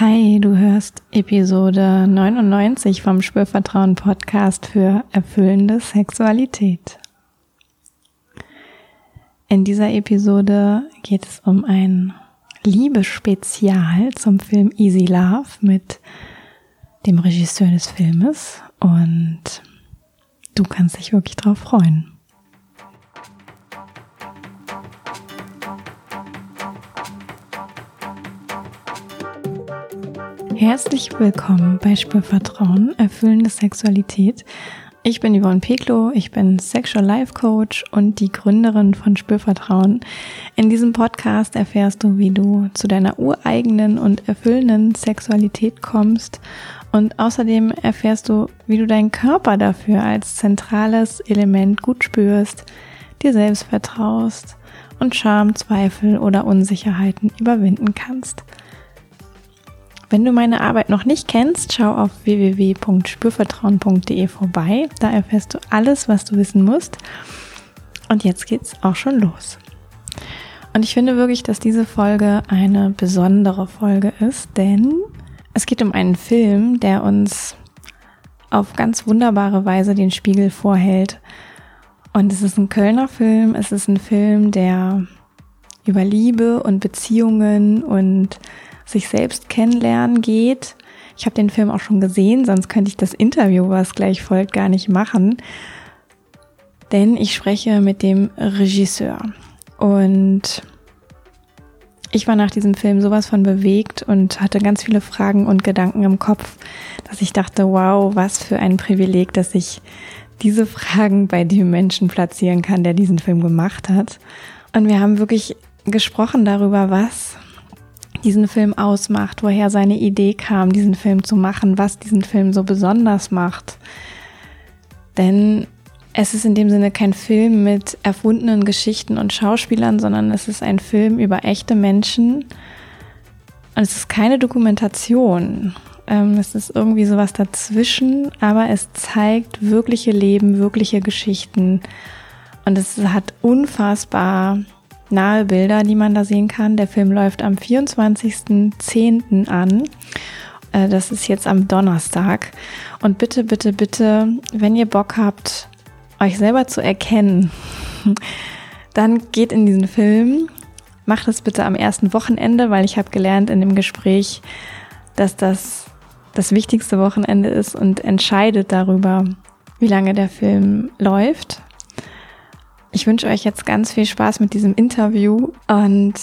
Hi, du hörst Episode 99 vom Spürvertrauen Podcast für erfüllende Sexualität. In dieser Episode geht es um ein Liebesspezial zum Film Easy Love mit dem Regisseur des Filmes und du kannst dich wirklich drauf freuen. Herzlich willkommen bei Spürvertrauen, erfüllende Sexualität. Ich bin Yvonne Peklo, ich bin Sexual Life Coach und die Gründerin von Spürvertrauen. In diesem Podcast erfährst du, wie du zu deiner ureigenen und erfüllenden Sexualität kommst und außerdem erfährst du, wie du deinen Körper dafür als zentrales Element gut spürst, dir selbst vertraust und Scham, Zweifel oder Unsicherheiten überwinden kannst. Wenn du meine Arbeit noch nicht kennst, schau auf www.spürvertrauen.de vorbei. Da erfährst du alles, was du wissen musst. Und jetzt geht's auch schon los. Und ich finde wirklich, dass diese Folge eine besondere Folge ist, denn es geht um einen Film, der uns auf ganz wunderbare Weise den Spiegel vorhält. Und es ist ein Kölner Film, es ist ein Film, der über Liebe und Beziehungen und sich selbst kennenlernen geht. Ich habe den Film auch schon gesehen, sonst könnte ich das Interview, was gleich folgt, gar nicht machen. Denn ich spreche mit dem Regisseur. Und ich war nach diesem Film sowas von bewegt und hatte ganz viele Fragen und Gedanken im Kopf, dass ich dachte, wow, was für ein Privileg, dass ich diese Fragen bei dem Menschen platzieren kann, der diesen Film gemacht hat. Und wir haben wirklich gesprochen darüber, was diesen Film ausmacht, woher seine Idee kam, diesen Film zu machen, was diesen Film so besonders macht. Denn es ist in dem Sinne kein Film mit erfundenen Geschichten und Schauspielern, sondern es ist ein Film über echte Menschen. Und es ist keine Dokumentation. Es ist irgendwie sowas dazwischen, aber es zeigt wirkliche Leben, wirkliche Geschichten. Und es hat unfassbar nahe Bilder, die man da sehen kann. Der Film läuft am 24.10. an. Das ist jetzt am Donnerstag. Und bitte, bitte, bitte, wenn ihr Bock habt, euch selber zu erkennen, dann geht in diesen Film. Macht es bitte am ersten Wochenende, weil ich habe gelernt in dem Gespräch, dass das das wichtigste Wochenende ist und entscheidet darüber, wie lange der Film läuft. Ich wünsche euch jetzt ganz viel Spaß mit diesem Interview und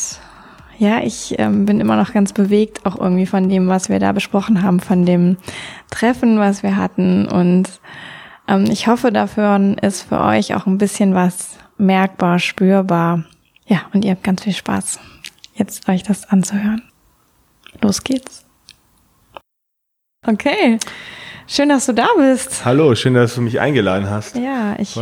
ja, ich bin immer noch ganz bewegt, auch irgendwie von dem, was wir da besprochen haben, von dem Treffen, was wir hatten und ich hoffe, davon ist für euch auch ein bisschen was merkbar, spürbar. Ja, und ihr habt ganz viel Spaß, jetzt euch das anzuhören. Los geht's. Okay. Schön, dass du da bist. Hallo, schön, dass du mich eingeladen hast. Ja, ich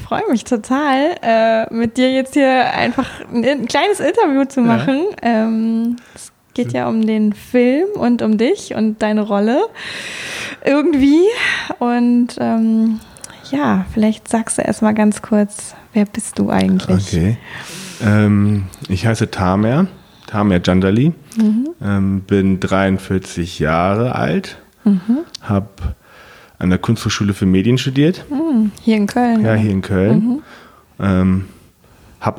freue mich total, mit dir jetzt hier einfach ein kleines Interview zu machen. Ja. Es geht ja um den Film und um dich und deine Rolle irgendwie. Und ja, vielleicht sagst du erstmal ganz kurz, wer bist du eigentlich? Okay, ich heiße Tamer Jandali, bin 43 Jahre alt. Habe an der Kunsthochschule für Medien studiert. Hier in Köln? Ja, hier in Köln. Habe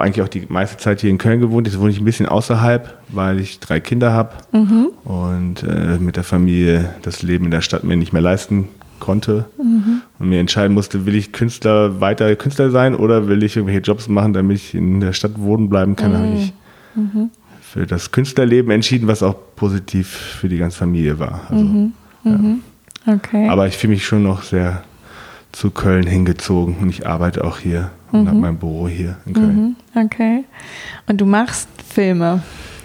eigentlich auch die meiste Zeit hier in Köln gewohnt. Jetzt wohne ich ein bisschen außerhalb, weil ich 3 Kinder habe und mit der Familie das Leben in der Stadt mir nicht mehr leisten konnte und mir entscheiden musste, will ich weiter Künstler sein oder will ich irgendwelche Jobs machen, damit ich in der Stadt wohnen bleiben kann. Habe ich für das Künstlerleben entschieden, was auch positiv für die ganze Familie war. Also, ja. Okay. Aber ich fühle mich schon noch sehr zu Köln hingezogen und ich arbeite auch hier und habe mein Büro hier in Köln. Okay. Und du machst Filme?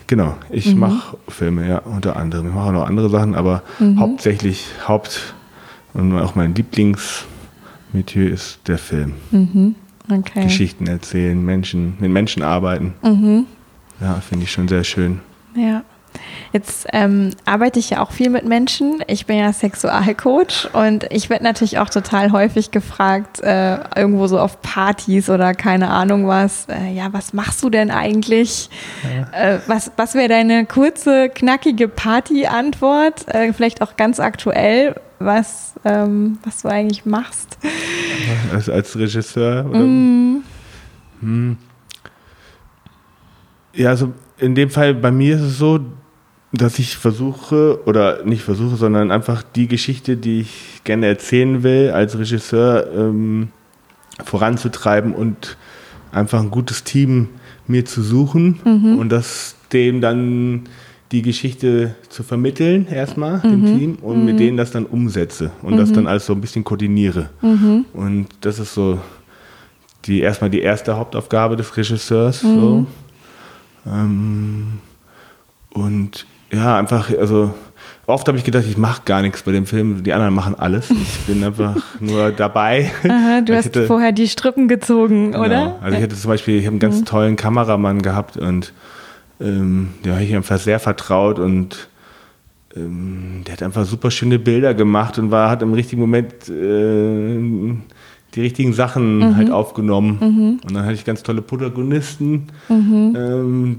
Genau, ich mache Filme, ja, unter anderem. Ich mache auch noch andere Sachen, aber hauptsächlich und auch mein Lieblingsmetier ist der Film. Okay. Geschichten erzählen, mit Menschen arbeiten. Ja, finde ich schon sehr schön. Ja. Jetzt arbeite ich ja auch viel mit Menschen. Ich bin ja Sexualcoach und ich werde natürlich auch total häufig gefragt, irgendwo so auf Partys oder keine Ahnung was, ja, was machst du denn eigentlich? Ja. Was wäre deine kurze, knackige Party-Antwort? Vielleicht auch ganz aktuell, was du eigentlich machst. Als Regisseur? Oder? Ja, also in dem Fall bei mir ist es so, dass ich versuche, oder nicht versuche, sondern einfach die Geschichte, die ich gerne erzählen will, als Regisseur voranzutreiben und einfach ein gutes Team mir zu suchen und das dem dann die Geschichte zu vermitteln, erstmal dem Team, und mit denen das dann umsetze und das dann alles so ein bisschen koordiniere. Und das ist so die erste Hauptaufgabe des Regisseurs. So. Und ja, einfach, also oft habe ich gedacht, ich mache gar nichts bei dem Film, die anderen machen alles. Ich bin einfach nur dabei. Aha, du hast vorher die Strippen gezogen, genau, oder? Also ich hatte zum Beispiel, ich habe einen ganz tollen Kameramann gehabt und der habe ich einfach sehr vertraut und der hat einfach super schöne Bilder gemacht und hat im richtigen Moment die richtigen Sachen halt aufgenommen. Und dann hatte ich ganz tolle Protagonisten,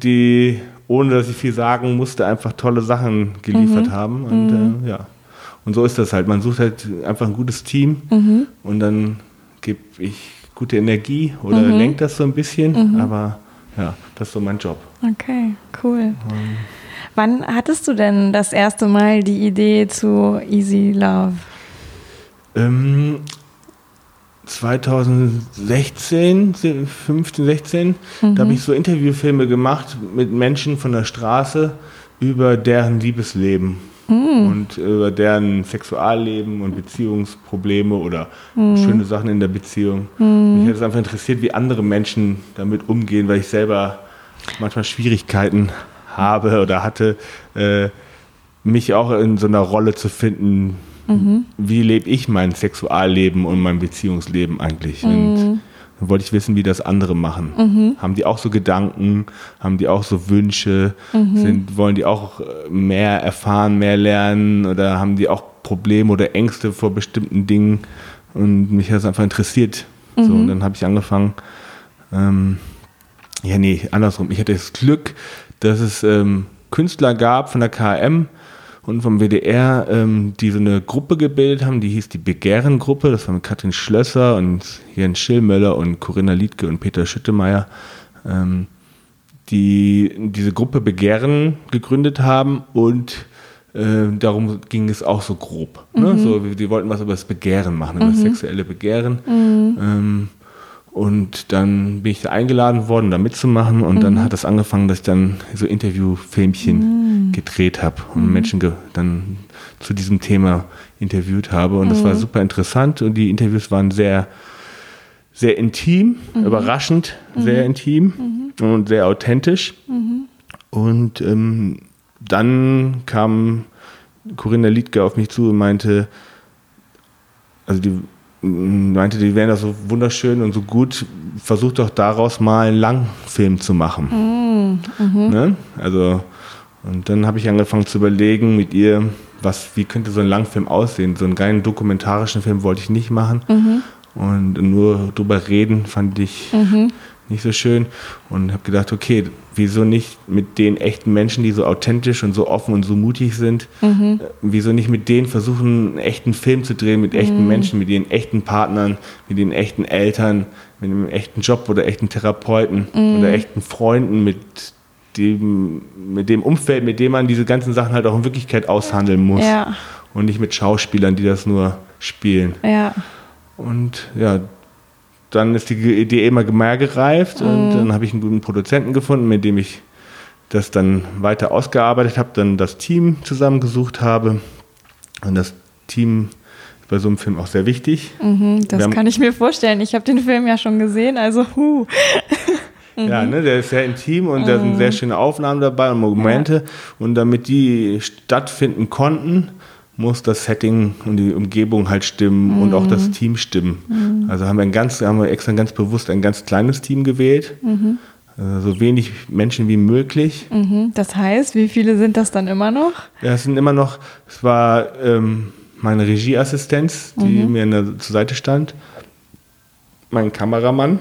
die, ohne dass ich viel sagen musste, einfach tolle Sachen geliefert haben. Und ja, und so ist das halt. Man sucht halt einfach ein gutes Team und dann gebe ich gute Energie oder lenkt das so ein bisschen. Aber ja, das ist so mein Job. Okay, cool. Wann hattest du denn das erste Mal die Idee zu Easy Love? 2016, da habe ich so Interviewfilme gemacht mit Menschen von der Straße über deren Liebesleben und über deren Sexualleben und Beziehungsprobleme oder schöne Sachen in der Beziehung. Mich hat es einfach interessiert, wie andere Menschen damit umgehen, weil ich selber manchmal Schwierigkeiten habe oder hatte, mich auch in so einer Rolle zu finden. Wie lebe ich mein Sexualleben und mein Beziehungsleben eigentlich? Und dann wollte ich wissen, wie das andere machen. Haben die auch so Gedanken? Haben die auch so Wünsche? Wollen die auch mehr erfahren, mehr lernen? Oder haben die auch Probleme oder Ängste vor bestimmten Dingen? Und mich hat das einfach interessiert. So, und dann habe ich angefangen. Andersrum. Ich hatte das Glück, dass es Künstler gab von der KM, und vom WDR, die so eine Gruppe gebildet haben, die hieß die Begehren-Gruppe. Das war mit Katrin Schlösser und Jens Schillmöller und Corinna Liedtke und Peter Schüttemeier, die diese Gruppe Begehren gegründet haben und darum ging es auch so grob. Ne? So, die wollten was über das Begehren machen, über das sexuelle Begehren. Und dann bin ich da eingeladen worden, da mitzumachen. Und dann hat das angefangen, dass ich dann so Interviewfilmchen gedreht habe und Menschen dann zu diesem Thema interviewt habe. Und das war super interessant. Und die Interviews waren sehr, sehr intim, überraschend, sehr intim und sehr authentisch. Und dann kam Corinna Liedtke auf mich zu und meinte, die wären das so wunderschön und so gut, versucht doch daraus mal einen Langfilm zu machen. Ne? Also, und dann habe ich angefangen zu überlegen mit ihr, wie könnte so ein Langfilm aussehen. So einen geilen dokumentarischen Film wollte ich nicht machen. Und nur drüber reden fand ich nicht so schön. Und habe gedacht, okay, wieso nicht mit den echten Menschen, die so authentisch und so offen und so mutig sind, wieso nicht mit denen versuchen, einen echten Film zu drehen, mit echten Menschen, mit ihren echten Partnern, mit den echten Eltern, mit einem echten Job oder echten Therapeuten oder echten Freunden, mit dem Umfeld, mit dem man diese ganzen Sachen halt auch in Wirklichkeit aushandeln muss. Ja. Und nicht mit Schauspielern, die das nur spielen. Ja. Und ja, dann ist die Idee immer mehr gereift und dann habe ich einen guten Produzenten gefunden, mit dem ich das dann weiter ausgearbeitet habe, dann das Team zusammengesucht habe. Und das Team ist bei so einem Film auch sehr wichtig. Kann ich mir vorstellen. Ich habe den Film ja schon gesehen, also Ja, ne, der ist sehr intim und da sind sehr schöne Aufnahmen dabei und Momente. Ja. Und damit die stattfinden konnten, muss das Setting und die Umgebung halt stimmen und auch das Team stimmen. Also haben wir extra ganz bewusst ein ganz kleines Team gewählt, so wenig Menschen wie möglich. Mhm. Das heißt, wie viele sind das dann immer noch? Ja, es sind immer noch, es war meine Regieassistenz, die mir zur Seite stand, mein Kameramann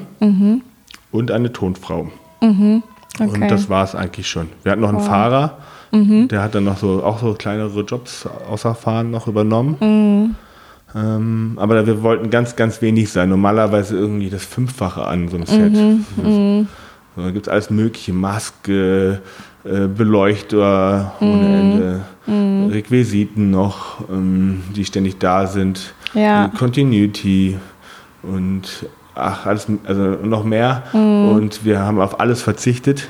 und eine Tonfrau. Mhm. Okay. Und das war es eigentlich schon. Wir hatten noch einen Fahrer, der hat dann noch so kleinere Jobs außer Fahren noch übernommen. Mhm. Aber wir wollten ganz, ganz wenig sein. Normalerweise irgendwie das 5-fache an so einem Set. Mhm. So, da gibt es alles mögliche, Maske, Beleuchter ohne Ende, Requisiten noch, die ständig da sind, Continuity und alles, also noch mehr. Mm. Und wir haben auf alles verzichtet.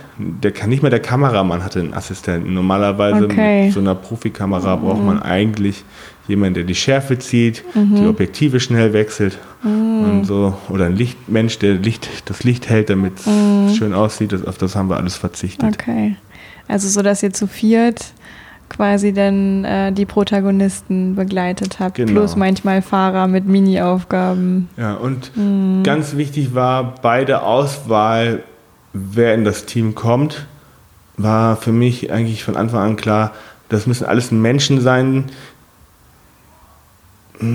Nicht mehr der Kameramann hatte einen Assistenten. Normalerweise mit so einer Profikamera braucht man eigentlich jemanden, der die Schärfe zieht, die Objektive schnell wechselt und so. Oder ein Lichtmensch, der das Licht hält, damit es schön aussieht. Auf das haben wir alles verzichtet. Okay. Also so, dass ihr zu viert quasi dann die Protagonisten begleitet habt, plus manchmal Fahrer mit Mini-Aufgaben. Ja, und ganz wichtig war, bei der Auswahl, wer in das Team kommt, war für mich eigentlich von Anfang an klar, das müssen alles Menschen sein. Wie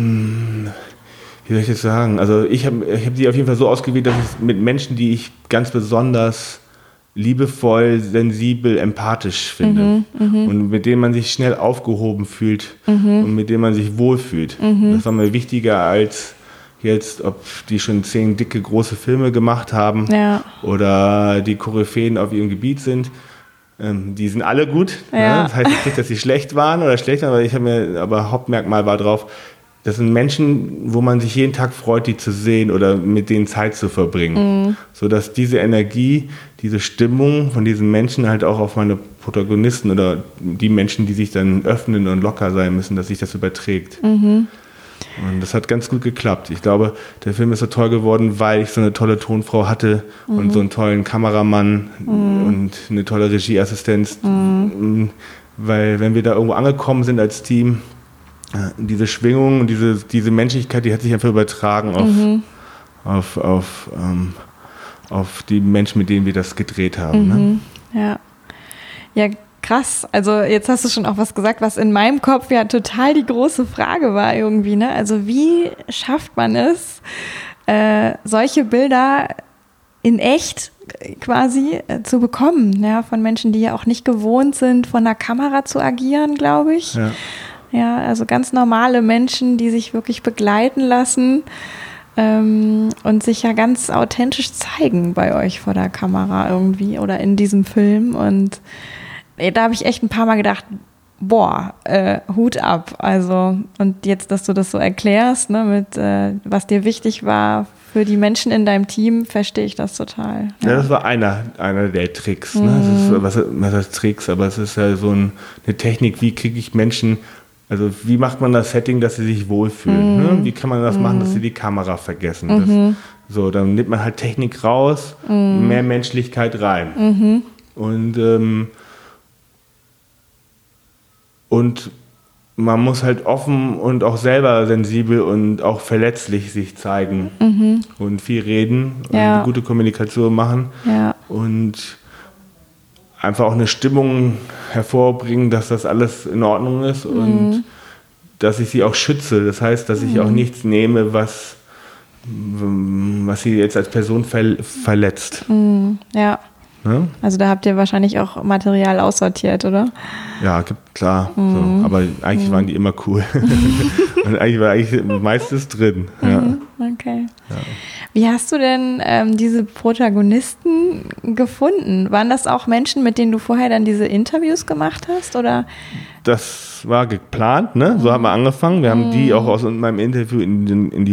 soll ich das sagen? Also ich hab die auf jeden Fall so ausgewählt, dass ich mit Menschen, die ich ganz besonders liebevoll, sensibel, empathisch finde. Und mit denen man sich schnell aufgehoben fühlt und mit denen man sich wohlfühlt. Das war mir wichtiger als jetzt, ob die schon 10 dicke, große Filme gemacht haben oder die Koryphäen auf ihrem Gebiet sind. Die sind alle gut. Ja. Ne? Das heißt nicht, dass sie schlecht waren oder schlechter, aber Hauptmerkmal war drauf, das sind Menschen, wo man sich jeden Tag freut, die zu sehen oder mit denen Zeit zu verbringen. Sodass diese Energie, diese Stimmung von diesen Menschen halt auch auf meine Protagonisten oder die Menschen, die sich dann öffnen und locker sein müssen, dass sich das überträgt. Und das hat ganz gut geklappt. Ich glaube, der Film ist so toll geworden, weil ich so eine tolle Tonfrau hatte und so einen tollen Kameramann und eine tolle Regieassistenz. Weil wenn wir da irgendwo angekommen sind als Team, diese Schwingung und diese Menschlichkeit, die hat sich einfach übertragen auf die Menschen, mit denen wir das gedreht haben. Ne? Ja, krass. Also jetzt hast du schon auch was gesagt, was in meinem Kopf ja total die große Frage war irgendwie. Ne? Also wie schafft man es, solche Bilder in echt quasi zu bekommen, ja? Von Menschen, die ja auch nicht gewohnt sind, von einer Kamera zu agieren, glaube ich. Ja, also ganz normale Menschen, die sich wirklich begleiten lassen und sich ja ganz authentisch zeigen bei euch vor der Kamera irgendwie oder in diesem Film. Und da habe ich echt ein paar Mal gedacht, Hut ab. Also, und jetzt, dass du das so erklärst, ne, mit was dir wichtig war für die Menschen in deinem Team, verstehe ich das total. Ja, das war einer der Tricks. Ne? Das ist, was heißt Tricks, aber es ist ja so eine Technik, wie kriege ich Menschen. Also wie macht man das Setting, dass sie sich wohlfühlen? Ne? Wie kann man das machen, dass sie die Kamera vergessen? Dann nimmt man halt Technik raus, mehr Menschlichkeit rein. Und man muss halt offen und auch selber sensibel und auch verletzlich sich zeigen und viel reden und gute Kommunikation machen und einfach auch eine Stimmung hervorbringen, dass das alles in Ordnung ist und dass ich sie auch schütze. Das heißt, dass ich auch nichts nehme, was sie jetzt als Person verletzt. Ja? Also da habt ihr wahrscheinlich auch Material aussortiert, oder? Ja, klar. So. Aber eigentlich waren die immer cool. Und eigentlich war meistens drin. Ja. Okay. Ja. Wie hast du denn diese Protagonisten gefunden? Waren das auch Menschen, mit denen du vorher dann diese Interviews gemacht hast, oder? Das war geplant, ne? So haben wir angefangen. Wir haben die auch aus meinem Interview in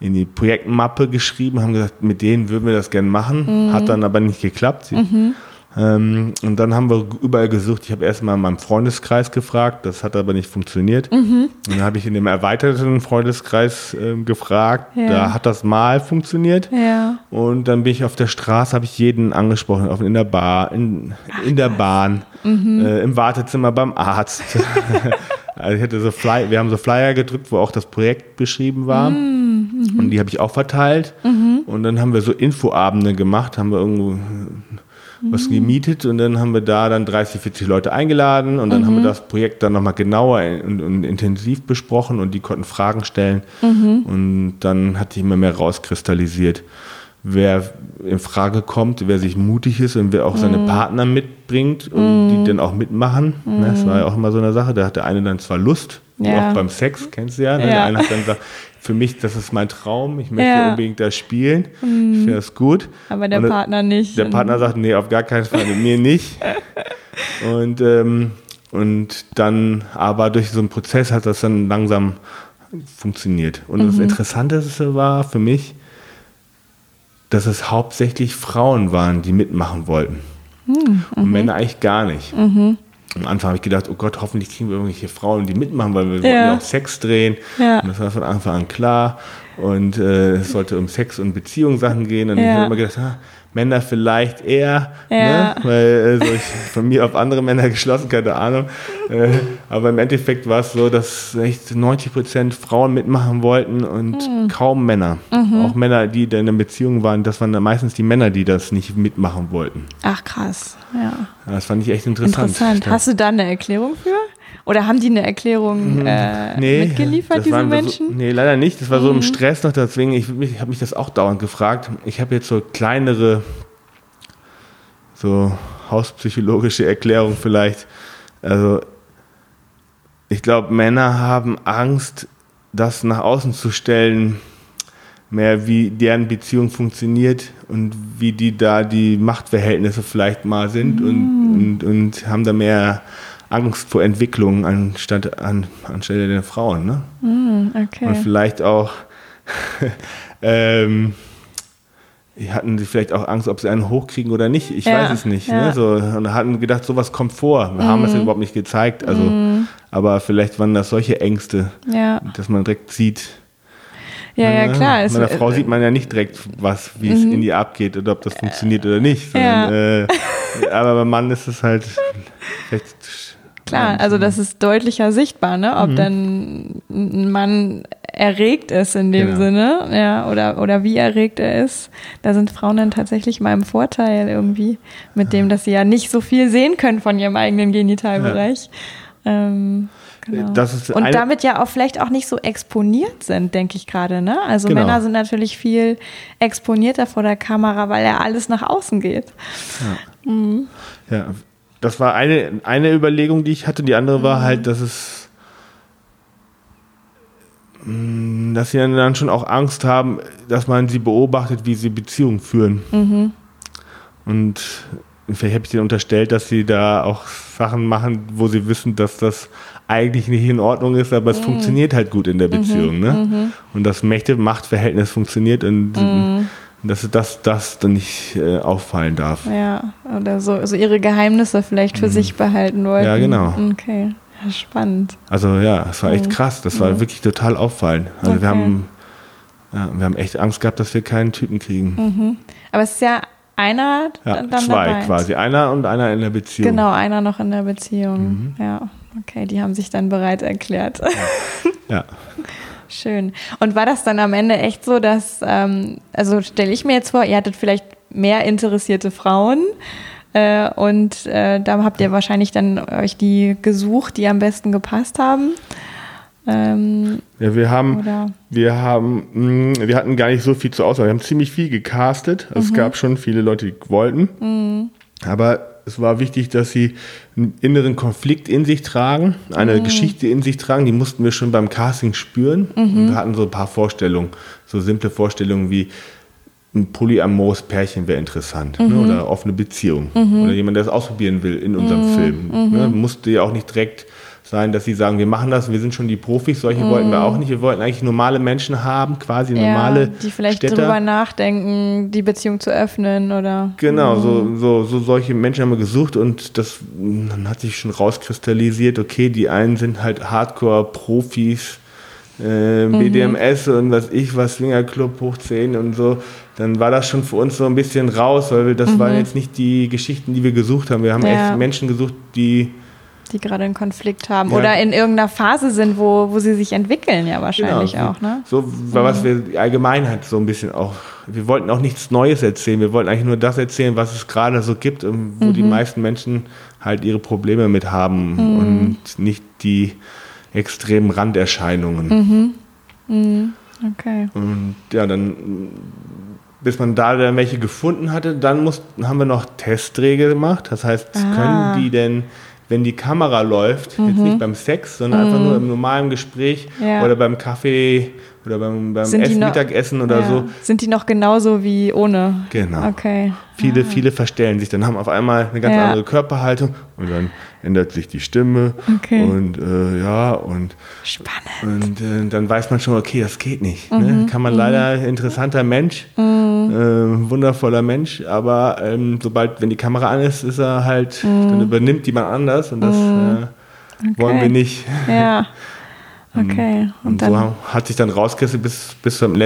die Projektmappe geschrieben, haben gesagt, mit denen würden wir das gerne machen. Hat dann aber nicht geklappt. Und dann haben wir überall gesucht. Ich habe erstmal in meinem Freundeskreis gefragt, das hat aber nicht funktioniert. Und dann habe ich in dem erweiterten Freundeskreis gefragt, da hat das mal funktioniert. Und dann bin ich auf der Straße, habe ich jeden angesprochen, in der Bar, in der Bahn, im Wartezimmer beim Arzt. Also ich hatte wir haben so Flyer gedrückt, wo auch das Projekt beschrieben war. Und die habe ich auch verteilt. Und dann haben wir so Infoabende gemacht, haben wir irgendwo was gemietet und dann haben wir da dann 30, 40 Leute eingeladen und dann haben wir das Projekt dann nochmal genauer und intensiv besprochen und die konnten Fragen stellen und dann hat sich immer mehr rauskristallisiert, wer in Frage kommt, wer sich mutig ist und wer auch seine Partner mitbringt und die dann auch mitmachen. Ne, das war ja auch immer so eine Sache, da hat der eine dann zwar Lust, auch beim Sex, kennst du ja, ne? Der eine hat dann gesagt, für mich, das ist mein Traum, ich möchte unbedingt da spielen, ich finde das gut. Aber der Partner nicht. Der Partner sagt, nee, auf gar keinen Fall, mit mir nicht. Und dann, aber durch so einen Prozess hat das dann langsam funktioniert. Und das Interessanteste war für mich, dass es hauptsächlich Frauen waren, die mitmachen wollten. Und Männer eigentlich gar nicht. Am Anfang habe ich gedacht, oh Gott, hoffentlich kriegen wir irgendwelche Frauen, die mitmachen, weil wir wollten ja auch Sex drehen. Ja. Und das war von Anfang an klar. Und es sollte um Sex- und Beziehungssachen gehen. Und ich habe immer gedacht, Männer vielleicht eher, ne? Weil ich von mir auf andere Männer geschlossen, keine Ahnung. Aber im Endeffekt war es so, dass echt 90% Frauen mitmachen wollten und kaum Männer. Auch Männer, die in einer Beziehung waren, das waren meistens die Männer, die das nicht mitmachen wollten. Ach krass, ja. Das fand ich echt interessant. Interessant. Hast du da eine Erklärung für? Oder haben die eine Erklärung mitgeliefert, diese Menschen? So, nee, leider nicht. Das war so im Stress noch, deswegen, ich habe mich das auch dauernd gefragt. Ich habe jetzt so kleinere, so hauspsychologische Erklärung vielleicht. Also, ich glaube, Männer haben Angst, das nach außen zu stellen, mehr wie deren Beziehung funktioniert und wie die da die Machtverhältnisse vielleicht mal sind und haben da mehr Angst vor Entwicklung anstelle der Frauen, ne? Okay. Und vielleicht auch hatten sie vielleicht auch Angst, ob sie einen hochkriegen oder nicht. Ich weiß es nicht. Ne? So, und hatten gedacht, sowas kommt vor. Wir haben es ja überhaupt nicht gezeigt. Also, aber vielleicht waren das solche Ängste, dass man direkt sieht. Ja, klar. Bei einer Frau sieht man ja nicht direkt, wie es in ihr abgeht oder ob das funktioniert oder nicht. Sondern, aber beim Mann ist es halt vielleicht. Klar, also das ist deutlicher sichtbar, ne? Ob dann ein Mann erregt ist in dem Sinne, ja, oder wie erregt er ist. Da sind Frauen dann tatsächlich mal im Vorteil irgendwie, mit dem, dass sie ja nicht so viel sehen können von ihrem eigenen Genitalbereich. Ja. Genau. Und damit ja auch vielleicht auch nicht so exponiert sind, denke ich gerade, ne? Also Männer sind natürlich viel exponierter vor der Kamera, weil ja alles nach außen geht. Ja. Ja. Das war eine Überlegung, die ich hatte. Die andere war halt, dass sie dann schon auch Angst haben, dass man sie beobachtet, wie sie Beziehungen führen. Und vielleicht habe ich denen unterstellt, dass sie da auch Sachen machen, wo sie wissen, dass das eigentlich nicht in Ordnung ist, aber es funktioniert halt gut in der Beziehung. Ne? Und das Mächte-Macht-Verhältnis funktioniert und dass das dann nicht auffallen darf. Ja, oder so, also ihre Geheimnisse vielleicht für sich behalten wollten. Ja, genau. Okay, spannend. Also ja, es war echt krass. Das war wirklich total auffallend. Also wir haben echt Angst gehabt, dass wir keinen Typen kriegen. Aber es ist ja einer dann zwei dabei. Quasi. Einer in der Beziehung. Genau, einer noch in der Beziehung. Ja, okay, die haben sich dann bereit erklärt. Ja. Schön. Und war das dann am Ende echt so, dass, also stelle ich mir jetzt vor, ihr hattet vielleicht mehr interessierte Frauen und da habt ihr wahrscheinlich dann euch die gesucht, die am besten gepasst haben? Wir hatten gar nicht so viel zur Auswahl. Wir haben ziemlich viel gecastet. Also es gab schon viele Leute, die wollten. Aber es war wichtig, dass sie einen inneren Konflikt in sich tragen, eine Geschichte in sich tragen, die mussten wir schon beim Casting spüren. Und wir hatten so ein paar Vorstellungen, so simple Vorstellungen wie ein polyamores Pärchen wäre interessant, ne? Oder offene Beziehung oder jemand, der es ausprobieren will in unserem Film. Ne? Musste ja auch nicht direkt sein, dass sie sagen, wir machen das, wir sind schon die Profis, solche wollten wir auch nicht. Wir wollten eigentlich normale Menschen haben, quasi normale Städter. Die vielleicht drüber nachdenken, die Beziehung zu öffnen oder... Genau, so solche Menschen haben wir gesucht und das dann hat sich schon rauskristallisiert, okay, die einen sind halt Hardcore-Profis, BDMS und was Swingerclub hoch 10 und so, dann war das schon für uns so ein bisschen raus, weil wir, das waren jetzt nicht die Geschichten, die wir gesucht haben. Wir haben echt Menschen gesucht, die gerade einen Konflikt haben oder in irgendeiner Phase sind, wo sie sich entwickeln, ja wahrscheinlich auch. Ne? So, was wir die Allgemeinheit so ein bisschen auch wir wollten auch nichts Neues erzählen. Wir wollten eigentlich nur das erzählen, was es gerade so gibt und wo die meisten Menschen halt ihre Probleme mit haben und nicht die extremen Randerscheinungen. Okay. Und ja, dann, bis man da dann welche gefunden hatte, dann haben wir noch Testregel gemacht. Das heißt, können die denn, wenn die Kamera läuft, jetzt nicht beim Sex, sondern einfach nur im normalen Gespräch oder beim Kaffee oder beim Mittagessen oder so. Sind die noch genauso wie ohne? Genau. Okay. Viele verstellen sich, dann haben auf einmal eine ganz andere Körperhaltung und dann ändert sich die Stimme. Okay. Und spannend. Und dann weiß man schon, okay, das geht nicht. Ne? Kann man leider, interessanter Mensch, wundervoller Mensch, aber wenn die Kamera an ist, ist er halt, dann übernimmt jemand anders und das wollen wir nicht. Ja. Okay. Und dann, so hat sich dann rausgesetzt, bis zum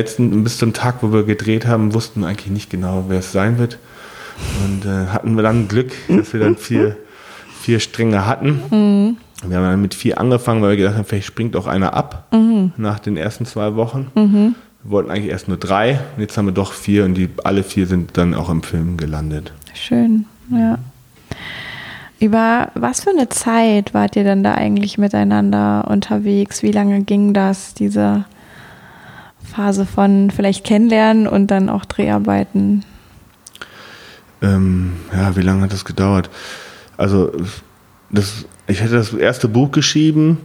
Tag, wo wir gedreht haben, wussten wir eigentlich nicht genau, wer es sein wird. Und hatten wir dann Glück, dass wir dann vier Stränge hatten. Wir haben dann mit 4 angefangen, weil wir gedacht haben, vielleicht springt auch einer ab nach den ersten 2 Wochen. Wir wollten eigentlich erst nur 3 und jetzt haben wir doch 4 und alle 4 sind dann auch im Film gelandet. Schön, ja. Über was für eine Zeit wart ihr denn da eigentlich miteinander unterwegs? Wie lange ging das, diese Phase von vielleicht Kennenlernen und dann auch Dreharbeiten? Wie lange hat das gedauert? Also ich hatte das erste Buch geschrieben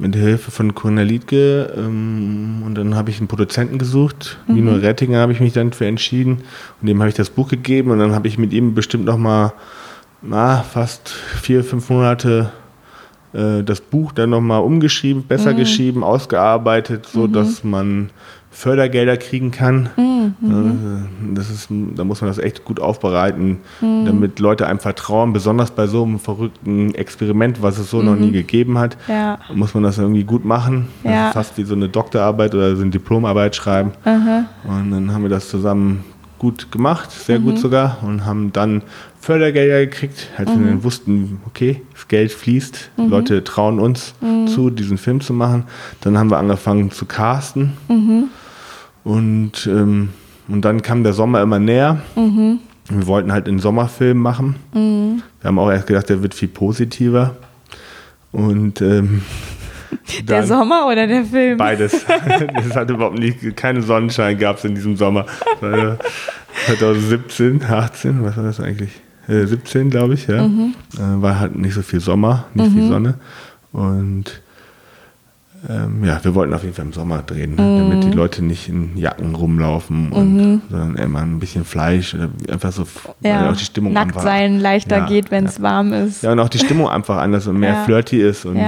mit Hilfe von Corinna Liedtke und dann habe ich einen Produzenten gesucht. Nino Rettinger habe ich mich dann für entschieden und dem habe ich das Buch gegeben und dann habe ich mit ihm bestimmt noch mal fast 4-5 Monate das Buch dann nochmal umgeschrieben, besser geschrieben, ausgearbeitet, sodass man Fördergelder kriegen kann. Da muss man das echt gut aufbereiten, damit Leute einem vertrauen, besonders bei so einem verrückten Experiment, was es so noch nie gegeben hat, muss man das irgendwie gut machen. Ja. Das ist fast wie so eine Doktorarbeit oder so eine Diplomarbeit schreiben. Und dann haben wir das zusammen gut gemacht, sehr gut sogar, und haben dann Fördergelder gekriegt, als wir dann wussten, okay, das Geld fließt, Leute trauen uns zu, diesen Film zu machen. Dann haben wir angefangen zu casten und dann kam der Sommer immer näher. Wir wollten halt einen Sommerfilm machen. Wir haben auch erst gedacht, der wird viel positiver und der Sommer oder der Film? Beides. Es hat überhaupt keinen Sonnenschein gab es in diesem Sommer. 2017, 18, was war das eigentlich? 17, glaube ich, ja. War halt nicht so viel Sommer, nicht viel Sonne. Und wir wollten auf jeden Fall im Sommer drehen, damit die Leute nicht in Jacken rumlaufen, sondern immer ein bisschen Fleisch, einfach so, weil auch die Stimmung nackt einfach... sein leichter geht, wenn es warm ist. Ja, und auch die Stimmung einfach anders und mehr flirty ist und...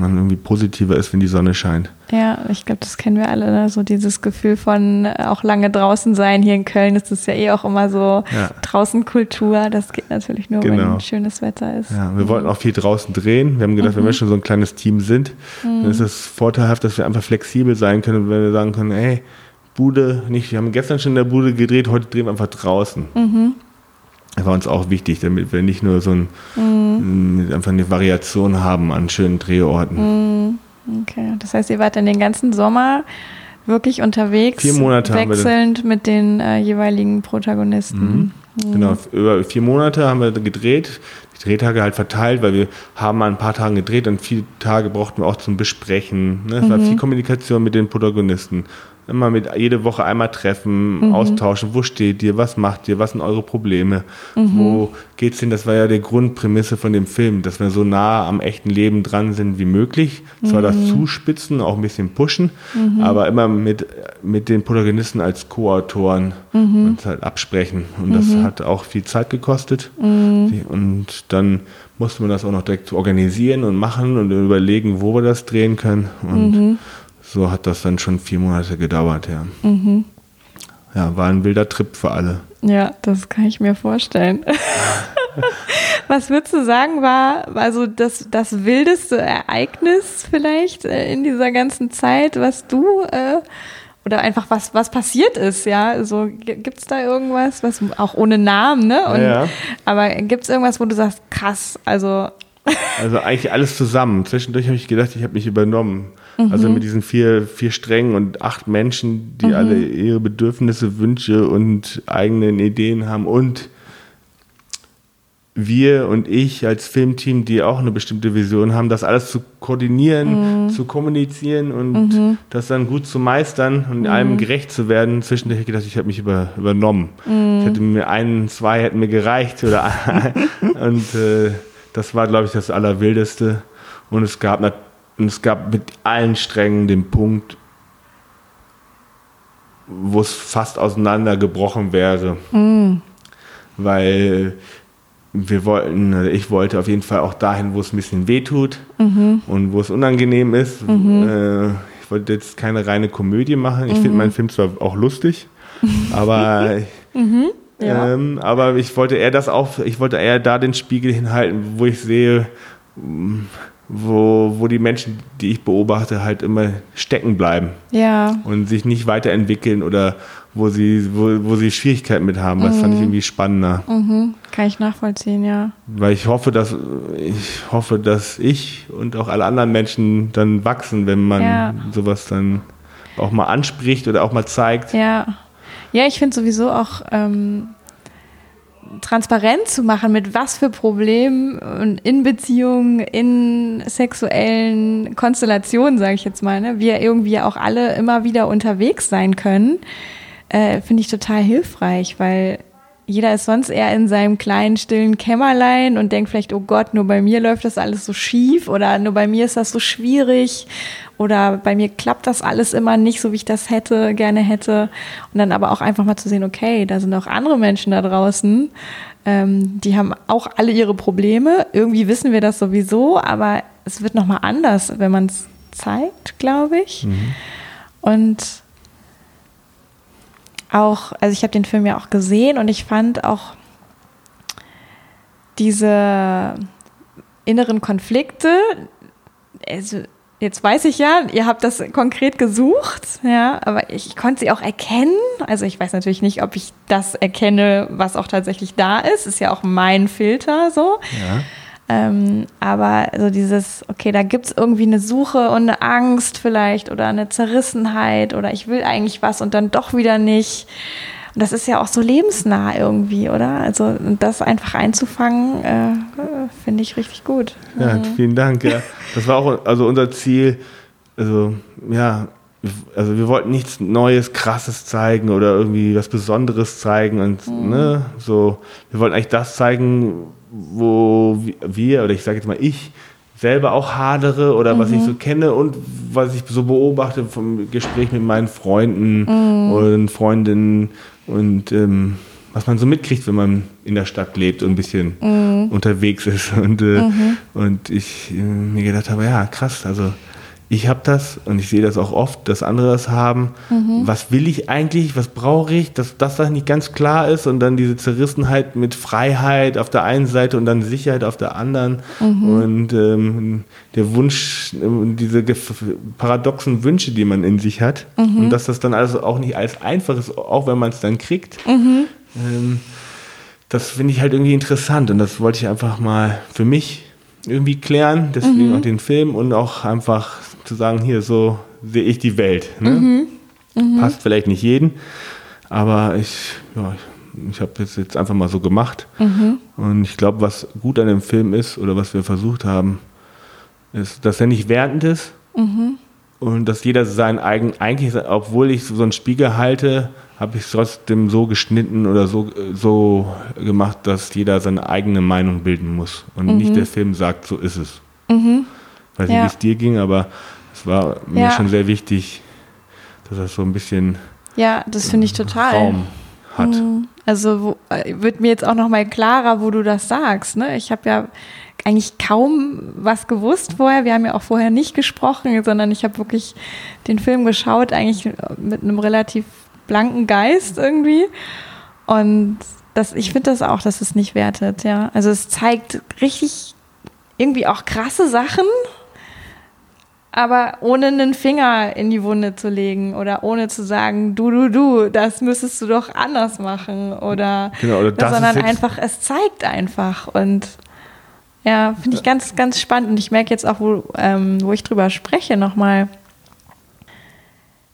man irgendwie positiver ist, wenn die Sonne scheint. Ja, ich glaube, das kennen wir alle, ne? So dieses Gefühl von auch lange draußen sein. Hier in Köln ist es ja auch immer so draußen Kultur. Das geht natürlich nur, wenn schönes Wetter ist. Ja, wir wollten auch viel draußen drehen. Wir haben gedacht, wenn wir schon so ein kleines Team sind, dann ist es vorteilhaft, dass wir einfach flexibel sein können, und wenn wir sagen können, hey, Bude, nicht, wir haben gestern schon in der Bude gedreht, heute drehen wir einfach draußen. Das war uns auch wichtig, damit wir nicht nur so einfach eine Variation haben an schönen Drehorten. Okay, das heißt, ihr wart dann den ganzen Sommer wirklich unterwegs, 4 Monate wechselnd mit den jeweiligen Protagonisten. Genau, über 4 Monate haben wir gedreht, die Drehtage halt verteilt, weil wir haben an ein paar Tagen gedreht und viele Tage brauchten wir auch zum Besprechen. Ne? Es war viel Kommunikation mit den Protagonisten. Immer jede Woche einmal treffen, austauschen, wo steht ihr, was macht ihr, was sind eure Probleme, wo geht's hin? Das war ja die Grundprämisse von dem Film, dass wir so nah am echten Leben dran sind wie möglich. Zwar das zuspitzen, auch ein bisschen pushen, aber immer mit den Protagonisten als Co-Autoren uns halt absprechen. Und das hat auch viel Zeit gekostet. Und dann musste man das auch noch direkt organisieren und machen und überlegen, wo wir das drehen können. Und so hat das dann schon 4 Monate gedauert, ja. Ja, war ein wilder Trip für alle. Ja, das kann ich mir vorstellen. Was würdest du sagen, war also das wildeste Ereignis vielleicht in dieser ganzen Zeit, was du oder einfach was passiert ist, ja? So, gibt's da irgendwas, was auch ohne Namen, ne? Und, aber gibt's irgendwas, wo du sagst, krass, also Also eigentlich alles zusammen. Zwischendurch habe ich gedacht, ich habe mich übernommen. Mhm. Also mit diesen vier Strängen und 8 Menschen, die alle ihre Bedürfnisse, Wünsche und eigenen Ideen haben. Und wir und ich als Filmteam, die auch eine bestimmte Vision haben, das alles zu koordinieren, zu kommunizieren und das dann gut zu meistern und allem gerecht zu werden. Zwischendurch habe ich gedacht, ich habe mich übernommen. Ich hätte mir 1, 2 hätten mir gereicht. Oder und das war, glaube ich, das Allerwildeste. Und es gab mit allen Strängen den Punkt, wo es fast auseinandergebrochen wäre. Mm. Weil ich wollte auf jeden Fall auch dahin, wo es ein bisschen weh tut und wo es unangenehm ist. Ich wollte jetzt keine reine Komödie machen. Ich finde meinen Film zwar auch lustig, aber ja. Aber ich wollte eher da den Spiegel hinhalten, wo ich sehe, wo die Menschen, die ich beobachte, halt immer stecken bleiben. Ja. Und sich nicht weiterentwickeln oder wo sie Schwierigkeiten mit haben. Das fand ich irgendwie spannender. Kann ich nachvollziehen, ja. Weil ich hoffe, dass ich und auch alle anderen Menschen dann wachsen, wenn man sowas dann auch mal anspricht oder auch mal zeigt. Ja, ja, ich finde sowieso auch transparent zu machen, mit was für Problemen und in Beziehungen, in sexuellen Konstellationen, sage ich jetzt mal, ne, wir irgendwie auch alle immer wieder unterwegs sein können, finde ich total hilfreich, weil jeder ist sonst eher in seinem kleinen, stillen Kämmerlein und denkt vielleicht, oh Gott, nur bei mir läuft das alles so schief oder nur bei mir ist das so schwierig oder bei mir klappt das alles immer nicht so, wie ich das gerne hätte. Und dann aber auch einfach mal zu sehen, okay, da sind auch andere Menschen da draußen, die haben auch alle ihre Probleme. Irgendwie wissen wir das sowieso, aber es wird nochmal anders, wenn man es zeigt, glaube ich. Mhm. Und auch, also ich habe den Film ja auch gesehen und ich fand auch diese inneren Konflikte, also jetzt weiß ich ja, ihr habt das konkret gesucht, ja, aber ich konnte sie auch erkennen, also ich weiß natürlich nicht, ob ich das erkenne, was auch tatsächlich da ist ja auch mein Filter so. Ja. Aber so dieses, okay, da gibt's irgendwie eine Suche und eine Angst vielleicht oder eine Zerrissenheit oder ich will eigentlich was und dann doch wieder nicht. Und das ist ja auch so lebensnah irgendwie, oder? Also das einfach einzufangen, finde ich richtig gut. Ja, vielen Dank. Ja. Das war auch also unser Ziel. Also ja, also wir wollten nichts Neues, Krasses zeigen oder irgendwie was Besonderes zeigen und ne, so. Wir wollten eigentlich das zeigen, wo wir, oder ich sage jetzt mal ich, selber auch hadere oder was ich so kenne und was ich so beobachte vom Gespräch mit meinen Freunden und Freundinnen und was man so mitkriegt, wenn man in der Stadt lebt und ein bisschen unterwegs ist. Und ich mir gedacht habe, ja krass, also ich habe das und ich sehe das auch oft, dass andere das haben. Was will ich eigentlich? Was brauche ich? Dass das nicht ganz klar ist und dann diese Zerrissenheit mit Freiheit auf der einen Seite und dann Sicherheit auf der anderen und der Wunsch, diese paradoxen Wünsche, die man in sich hat und dass das dann also auch nicht alles einfach ist, auch wenn man es dann kriegt. Das finde ich halt irgendwie interessant und das wollte ich einfach mal für mich irgendwie klären, deswegen auch den Film und auch einfach zu sagen, hier, so sehe ich die Welt. Ne? Passt vielleicht nicht jeden, aber ich habe das jetzt einfach mal so gemacht. Und ich glaube, was gut an dem Film ist oder was wir versucht haben, ist, dass er nicht wertend ist und dass jeder seinen eigenen, eigentlich, obwohl ich so einen Spiegel halte, habe ich es trotzdem so geschnitten oder so gemacht, dass jeder seine eigene Meinung bilden muss und nicht der Film sagt, so ist es. Ich weiß nicht, wie es dir ging, aber es war mir schon sehr wichtig, dass das so ein bisschen das finde ich total. Raum hat. Also wird mir jetzt auch nochmal klarer, wo du das sagst. Ne? Ich habe ja eigentlich kaum was gewusst vorher. Wir haben ja auch vorher nicht gesprochen, sondern ich habe wirklich den Film geschaut, eigentlich mit einem relativ blanken Geist irgendwie. Und das, ich finde das auch, dass es nicht wertet, ja. Also es zeigt richtig irgendwie auch krasse Sachen, aber ohne einen Finger in die Wunde zu legen oder ohne zu sagen, du, das müsstest du doch anders machen oder, genau, oder das, sondern einfach, es zeigt einfach und Ja, finde ich ganz, ganz spannend. Und ich merke jetzt auch, wo ich drüber spreche nochmal,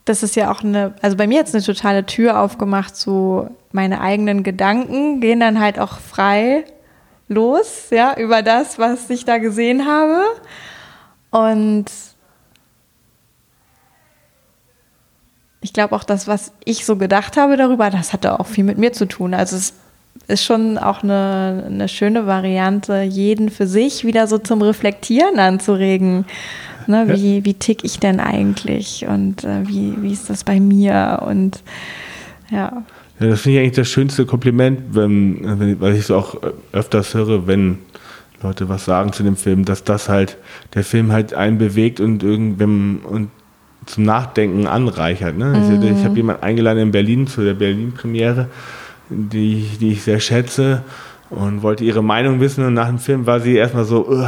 das ist ja auch also bei mir jetzt eine totale Tür aufgemacht, so meine eigenen Gedanken gehen dann halt auch frei los, ja, über das, was ich da gesehen habe. Und ich glaube auch, das, was ich so gedacht habe darüber, das hatte auch viel mit mir zu tun. Also es ist schon auch eine schöne Variante, jeden für sich wieder so zum Reflektieren anzuregen. Ne, wie tick ich denn eigentlich und wie ist das bei mir? Und ja, das finde ich eigentlich das schönste Kompliment, weil ich es auch öfters höre, wenn Leute was sagen zu dem Film, dass das halt, der Film halt einen bewegt und zum Nachdenken anreichert. Ne? Ich habe jemanden eingeladen in Berlin zu der Berlin-Premiere, die ich sehr schätze, und wollte ihre Meinung wissen, und nach dem Film war sie erstmal so,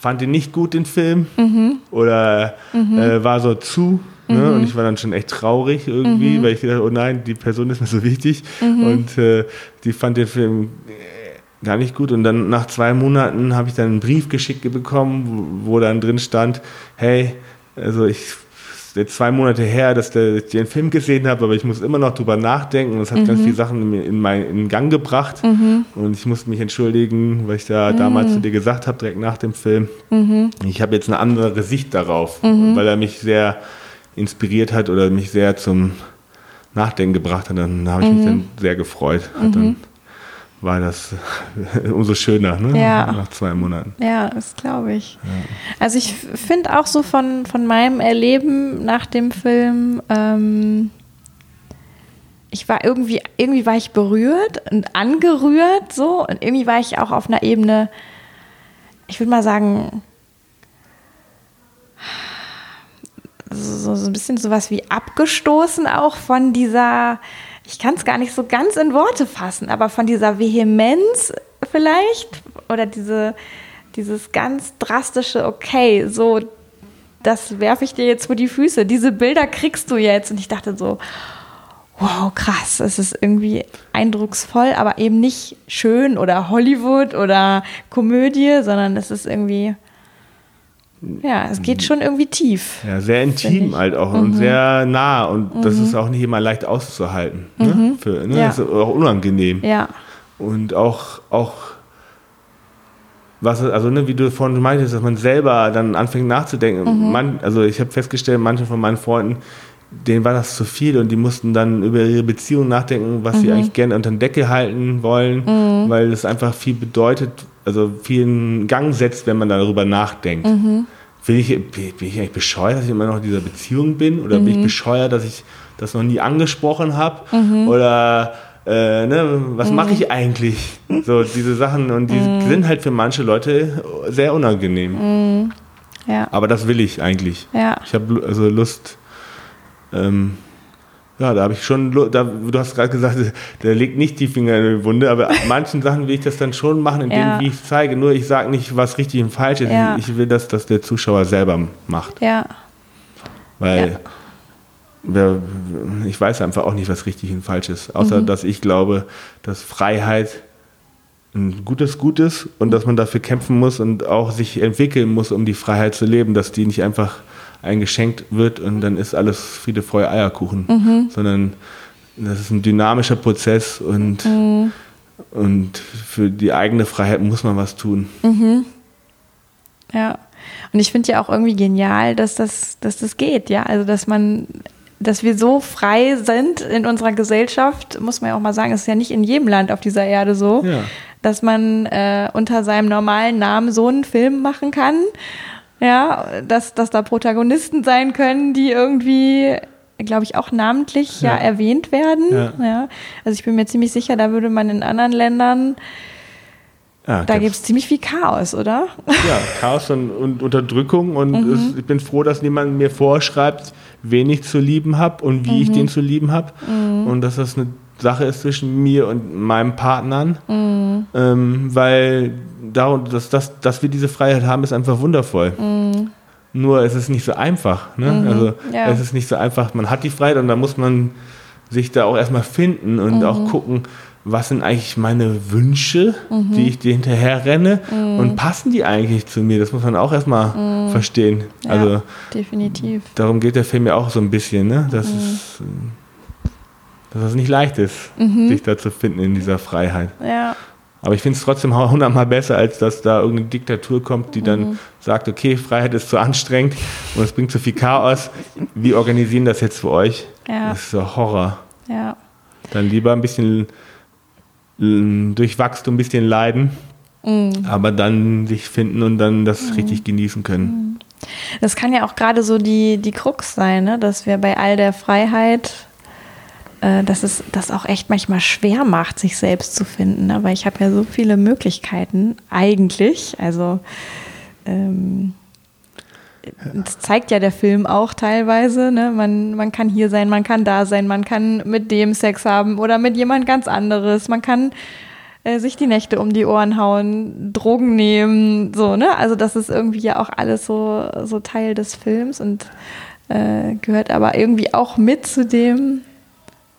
fand ihn nicht gut, den Film, oder war so zu, ne? Und ich war dann schon echt traurig irgendwie, weil ich gedacht, oh nein, die Person ist mir so wichtig, und die fand den Film gar nicht gut. Und dann nach 2 Monaten habe ich dann einen Brief geschickt bekommen, wo dann drin stand, hey, also es ist jetzt 2 Monate her, dass ich den Film gesehen habe, aber ich muss immer noch drüber nachdenken. Das hat ganz viele Sachen in Gang gebracht. Und ich musste mich entschuldigen, weil ich da damals zu dir gesagt habe, direkt nach dem Film, ich habe jetzt eine andere Sicht darauf, weil er mich sehr inspiriert hat oder mich sehr zum Nachdenken gebracht hat. Dann habe ich mich dann sehr gefreut. Dann war das umso schöner, ne? Ja. Nach 2 Monaten. Ja, das glaube ich. Ja. Also ich finde auch so von meinem Erleben nach dem Film, ich war irgendwie war ich berührt und angerührt so, und irgendwie war ich auch auf einer Ebene, ich würde mal sagen, so ein bisschen sowas wie abgestoßen auch von dieser, ich kann es gar nicht so ganz in Worte fassen, aber von dieser Vehemenz vielleicht oder dieses ganz drastische, okay, so, das werfe ich dir jetzt vor die Füße, diese Bilder kriegst du jetzt. Und ich dachte so, wow, krass, es ist irgendwie eindrucksvoll, aber eben nicht schön oder Hollywood oder Komödie, sondern es ist irgendwie, ja, es geht schon irgendwie tief. Ja, sehr intim halt auch und sehr nah. Und das ist auch nicht immer leicht auszuhalten. Ne? Ja. Das ist auch unangenehm. Ja. Und auch was, also ne, wie du vorhin meintest, dass man selber dann anfängt nachzudenken. Also ich habe festgestellt, manche von meinen Freunden, denen war das zu viel, und die mussten dann über ihre Beziehung nachdenken, was sie eigentlich gerne unter den Deckel halten wollen, weil das einfach viel bedeutet, also viel in Gang setzt, wenn man darüber nachdenkt. Bin ich eigentlich bescheuert, dass ich immer noch in dieser Beziehung bin? Oder bin ich bescheuert, dass ich das noch nie angesprochen habe? Oder was mache ich eigentlich? So diese Sachen, und die sind halt für manche Leute sehr unangenehm. Ja. Aber das will ich eigentlich. Ja. Ich habe also Lust... da habe ich schon, du hast gerade gesagt, der legt nicht die Finger in die Wunde, aber an manchen Sachen will ich das dann schon machen, in dem, wie ich es zeige. Nur ich sage nicht, was richtig und falsch ist. Ja. Ich will, dass der Zuschauer selber macht. Ja. Weil ich weiß einfach auch nicht, was richtig und falsch ist. Außer, dass ich glaube, dass Freiheit ein gutes Gut ist und dass man dafür kämpfen muss und auch sich entwickeln muss, um die Freiheit zu leben, dass die nicht einfach eingeschenkt wird und dann ist alles Friede, Freude, Eierkuchen, sondern das ist ein dynamischer Prozess und für die eigene Freiheit muss man was tun. Ja, und ich finde ja auch irgendwie genial, dass das geht, ja, also dass wir so frei sind in unserer Gesellschaft, muss man ja auch mal sagen, das ist ja nicht in jedem Land auf dieser Erde so, dass man unter seinem normalen Namen so einen Film machen kann. Ja, dass da Protagonisten sein können, die irgendwie, glaube ich, auch namentlich erwähnt werden. Ja. Also ich bin mir ziemlich sicher, da würde man in anderen Ländern, da gibt es ziemlich viel Chaos, oder? Ja, Chaos und Unterdrückung. Und ich bin froh, dass niemand mir vorschreibt, wen ich zu lieben habe und wie ich den zu lieben habe. Und dass das eine Sache ist zwischen mir und meinem Partnern, weil dass wir diese Freiheit haben, ist einfach wundervoll. Nur es ist nicht so einfach. Ne? Es ist nicht so einfach. Man hat die Freiheit und dann muss man sich da auch erstmal finden und auch gucken, was sind eigentlich meine Wünsche, die ich dir hinterher renne, und passen die eigentlich zu mir? Das muss man auch erstmal verstehen. Ja, also, definitiv. Darum geht der Film ja auch so ein bisschen, ne? Dass es nicht leicht ist, sich da zu finden in dieser Freiheit. Ja. Aber ich finde es trotzdem 100-mal besser, als dass da irgendeine Diktatur kommt, die dann sagt, okay, Freiheit ist zu anstrengend und es bringt zu viel Chaos. Wir organisieren das jetzt für euch. Ja. Das ist so Horror. Ja. Dann lieber ein bisschen durch Wachstum ein bisschen leiden, aber dann sich finden und dann das richtig genießen können. Das kann ja auch gerade so die Krux sein, ne? Dass wir bei all der Freiheit... dass es das auch echt manchmal schwer macht, sich selbst zu finden. Aber ich habe ja so viele Möglichkeiten eigentlich. Also das zeigt ja der Film auch teilweise. Ne? Man kann hier sein, man kann da sein, man kann mit dem Sex haben oder mit jemand ganz anderes. Man kann sich die Nächte um die Ohren hauen, Drogen nehmen, so, ne? Also das ist irgendwie ja auch alles so Teil des Films und gehört aber irgendwie auch mit zu dem,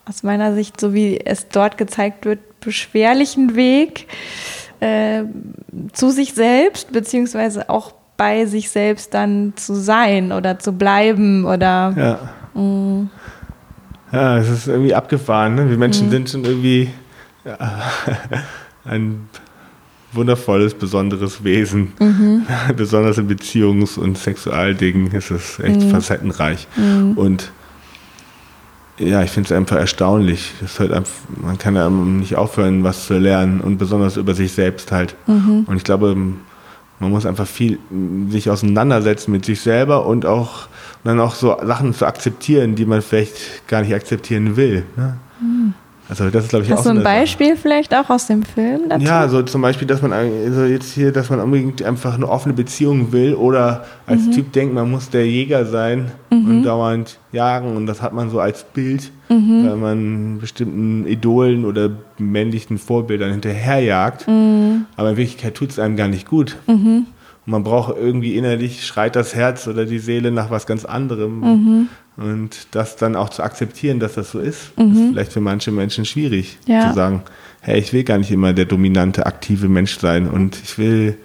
aus meiner Sicht, so wie es dort gezeigt wird, beschwerlichen Weg zu sich selbst, beziehungsweise auch bei sich selbst dann zu sein oder zu bleiben oder... Ja, ja, es ist irgendwie abgefahren, ne? Wir Menschen sind schon irgendwie ein wundervolles, besonderes Wesen. Besonders in Beziehungs- und Sexualdingen ist es echt facettenreich. Und ja, ich finde es einfach erstaunlich. Man kann ja nicht aufhören, was zu lernen und besonders über sich selbst halt. Und ich glaube, man muss einfach viel sich auseinandersetzen mit sich selber und auch dann auch so Sachen zu akzeptieren, die man vielleicht gar nicht akzeptieren will. Ne? Also das ist, glaube ich, auch so ein Beispiel Sache. Vielleicht auch aus dem Film dazu? Ja, so zum Beispiel, dass man also jetzt hier, dass man unbedingt einfach eine offene Beziehung will oder als Typ denkt, man muss der Jäger sein und dauernd jagen und das hat man so als Bild, weil man bestimmten Idolen oder männlichen Vorbildern hinterherjagt. Aber in Wirklichkeit tut es einem gar nicht gut. Und man braucht irgendwie innerlich, schreit das Herz oder die Seele nach was ganz anderem. Und das dann auch zu akzeptieren, dass das so ist, ist vielleicht für manche Menschen schwierig, zu sagen, hey, ich will gar nicht immer der dominante, aktive Mensch sein und ich will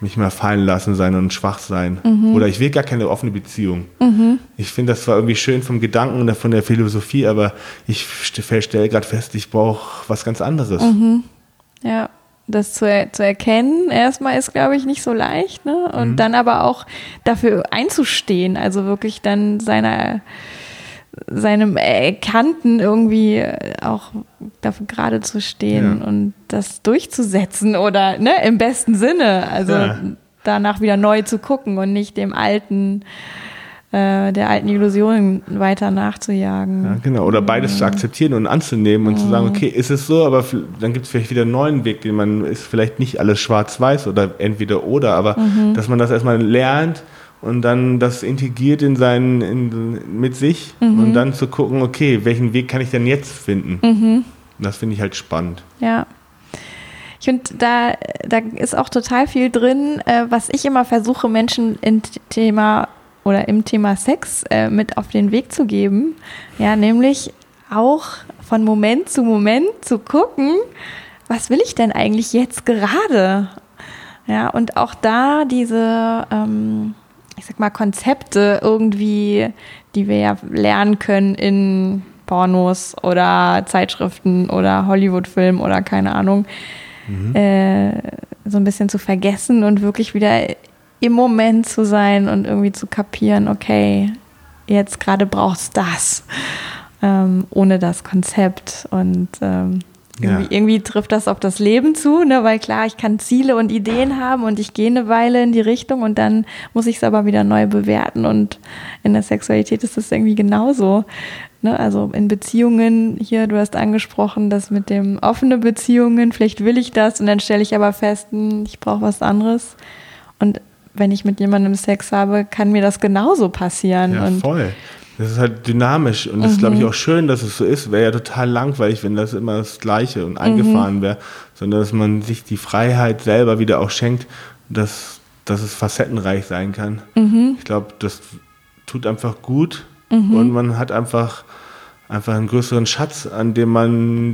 mich mal fallen lassen sein und schwach sein. Oder ich will gar keine offene Beziehung. Ich finde das zwar irgendwie schön vom Gedanken und von der Philosophie, aber ich stelle gerade fest, ich brauche was ganz anderes. Ja, das zu erkennen erstmal ist, glaube ich, nicht so leicht, ne? Und dann aber auch dafür einzustehen, also wirklich dann seinem Erkannten irgendwie auch dafür gerade zu stehen und das durchzusetzen oder, ne, im besten Sinne, also danach wieder neu zu gucken und nicht dem alten, der alten Illusionen weiter nachzujagen. Ja, genau. Oder beides zu akzeptieren und anzunehmen und zu sagen, okay, ist es so, aber dann gibt es vielleicht wieder einen neuen Weg, den man, ist vielleicht nicht alles schwarz-weiß oder entweder oder, aber dass man das erstmal lernt und dann das integriert in mit sich und dann zu gucken, okay, welchen Weg kann ich denn jetzt finden? Das finde ich halt spannend. Ja. Ich finde, da ist auch total viel drin, was ich immer versuche, Menschen im Thema Sex mit auf den Weg zu geben. Ja, nämlich auch von Moment zu gucken, was will ich denn eigentlich jetzt gerade? Ja, und auch da diese, ich sag mal, Konzepte irgendwie, die wir ja lernen können in Pornos oder Zeitschriften oder Hollywood-Filmen oder keine Ahnung, so ein bisschen zu vergessen und wirklich wieder im Moment zu sein und irgendwie zu kapieren, okay, jetzt gerade brauchst du das, ohne das Konzept. Und irgendwie trifft das auf das Leben zu, ne? Weil klar, ich kann Ziele und Ideen haben und ich gehe eine Weile in die Richtung und dann muss ich es aber wieder neu bewerten. Und in der Sexualität ist das irgendwie genauso. Ne? Also in Beziehungen hier, du hast angesprochen, das mit dem offene Beziehungen, vielleicht will ich das und dann stelle ich aber fest, ich brauche was anderes. Und wenn ich mit jemandem Sex habe, kann mir das genauso passieren. Ja, und voll. Das ist halt dynamisch und das ist, glaube ich, auch schön, dass es so ist. Wäre ja total langweilig, wenn das immer das Gleiche und eingefahren wäre, sondern dass man sich die Freiheit selber wieder auch schenkt, dass es facettenreich sein kann. Ich glaube, das tut einfach gut und man hat einfach einfach einen größeren Schatz, an den man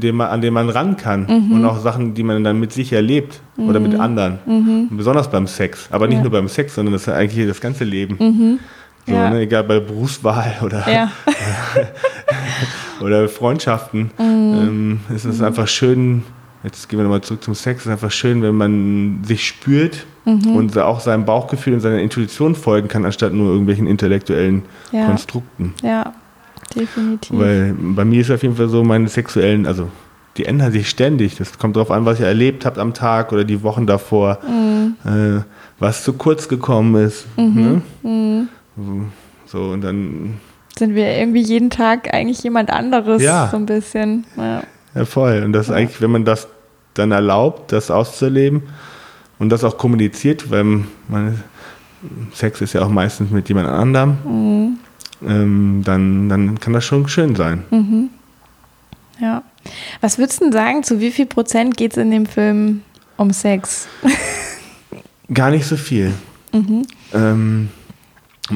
ran kann. Mhm. Und auch Sachen, die man dann mit sich erlebt oder mit anderen. Mhm. Besonders beim Sex. Aber nicht nur beim Sex, sondern das ist eigentlich das ganze Leben. Mhm. So, ne, egal, bei Berufswahl oder, oder Freundschaften. Mhm. Es ist einfach schön, jetzt gehen wir nochmal zurück zum Sex, es ist einfach schön, wenn man sich spürt und auch seinem Bauchgefühl und seiner Intuition folgen kann, anstatt nur irgendwelchen intellektuellen Konstrukten. Ja. Definitiv. Weil bei mir ist auf jeden Fall so, meine sexuellen, also die ändern sich ständig. Das kommt drauf an, was ihr erlebt habt am Tag oder die Wochen davor, was zu kurz gekommen ist. Mhm. Ne? Mhm. So, und dann sind wir irgendwie jeden Tag eigentlich jemand anderes, so ein bisschen. Ja, voll. Und das eigentlich, wenn man das dann erlaubt, das auszuleben und das auch kommuniziert, weil man, Sex ist ja auch meistens mit jemand anderem. Mhm. Dann kann das schon schön sein. Mhm. Ja. Was würdest du denn sagen, zu wie viel Prozent geht es in dem Film um Sex? Gar nicht so viel. Mhm. Am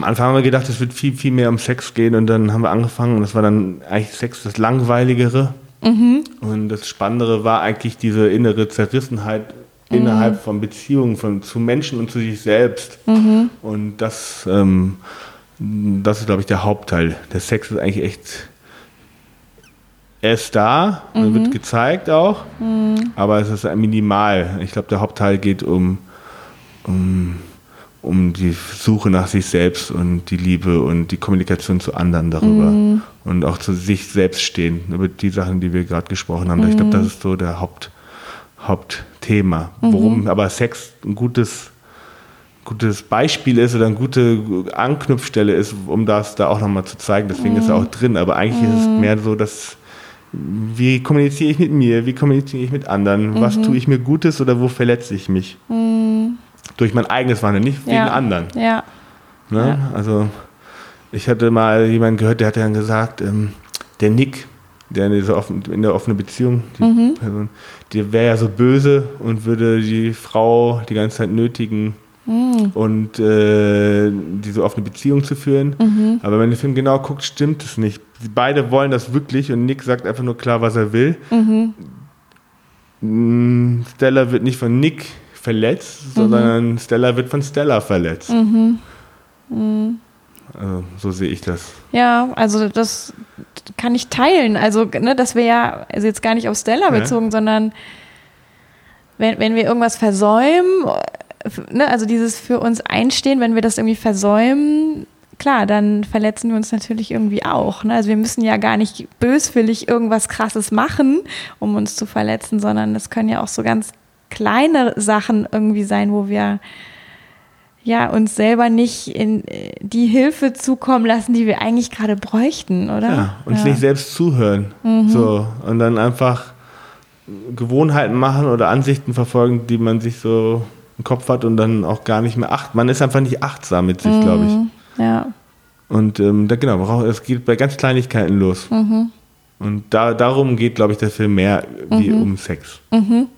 Anfang haben wir gedacht, es wird viel, viel mehr um Sex gehen und dann haben wir angefangen und das war dann eigentlich Sex das Langweiligere. Mhm. Und das Spannendere war eigentlich diese innere Zerrissenheit innerhalb von Beziehungen zu Menschen und zu sich selbst. Mhm. Und das ist, glaube ich, der Hauptteil. Der Sex ist eigentlich echt, er ist da und wird gezeigt auch, aber es ist minimal. Ich glaube, der Hauptteil geht um die Suche nach sich selbst und die Liebe und die Kommunikation zu anderen darüber und auch zu sich selbst stehen, über die Sachen, die wir gerade gesprochen haben. Ich glaube, das ist so der Hauptthema. Worum aber Sex ein gutes Beispiel ist oder eine gute Anknüpfstelle ist, um das da auch nochmal zu zeigen. Deswegen ist er auch drin. Aber eigentlich ist es mehr so, dass wie kommuniziere ich mit mir, wie kommuniziere ich mit anderen, was tue ich mir Gutes oder wo verletze ich mich? Durch mein eigenes Wahnsinn, nicht wegen anderen. Ja. Ne? Ja. Also ich hatte mal jemanden gehört, der hat dann gesagt, der Nick, der in der offenen Beziehung, die Person, der wäre ja so böse und würde die Frau die ganze Zeit nötigen, und diese offene Beziehung zu führen. Mhm. Aber wenn man den Film genau guckt, stimmt es nicht. Sie beide wollen das wirklich und Nick sagt einfach nur klar, was er will. Mhm. Stella wird nicht von Nick verletzt, sondern Stella wird von Stella verletzt. Mhm. Mhm. Also, so sehe ich das. Ja, also das kann ich teilen. Also, ne, dass wir also jetzt gar nicht auf Stella bezogen, sondern wenn wir irgendwas versäumen, ne, also dieses für uns einstehen, wenn wir das irgendwie versäumen, klar, dann verletzen wir uns natürlich irgendwie auch. Ne? Also wir müssen ja gar nicht böswillig irgendwas Krasses machen, um uns zu verletzen, sondern das können ja auch so ganz kleine Sachen irgendwie sein, wo wir uns selber nicht in die Hilfe zukommen lassen, die wir eigentlich gerade bräuchten, oder? Ja, uns nicht selbst zuhören. Mhm. So, und dann einfach Gewohnheiten machen oder Ansichten verfolgen, die man sich so im Kopf hat und dann auch gar nicht mehr acht. Man ist einfach nicht achtsam mit sich, glaube ich. Ja. Und es geht bei ganz Kleinigkeiten los. Mhm. Und darum geht, glaube ich, der Film mehr wie um Sex. Mhm.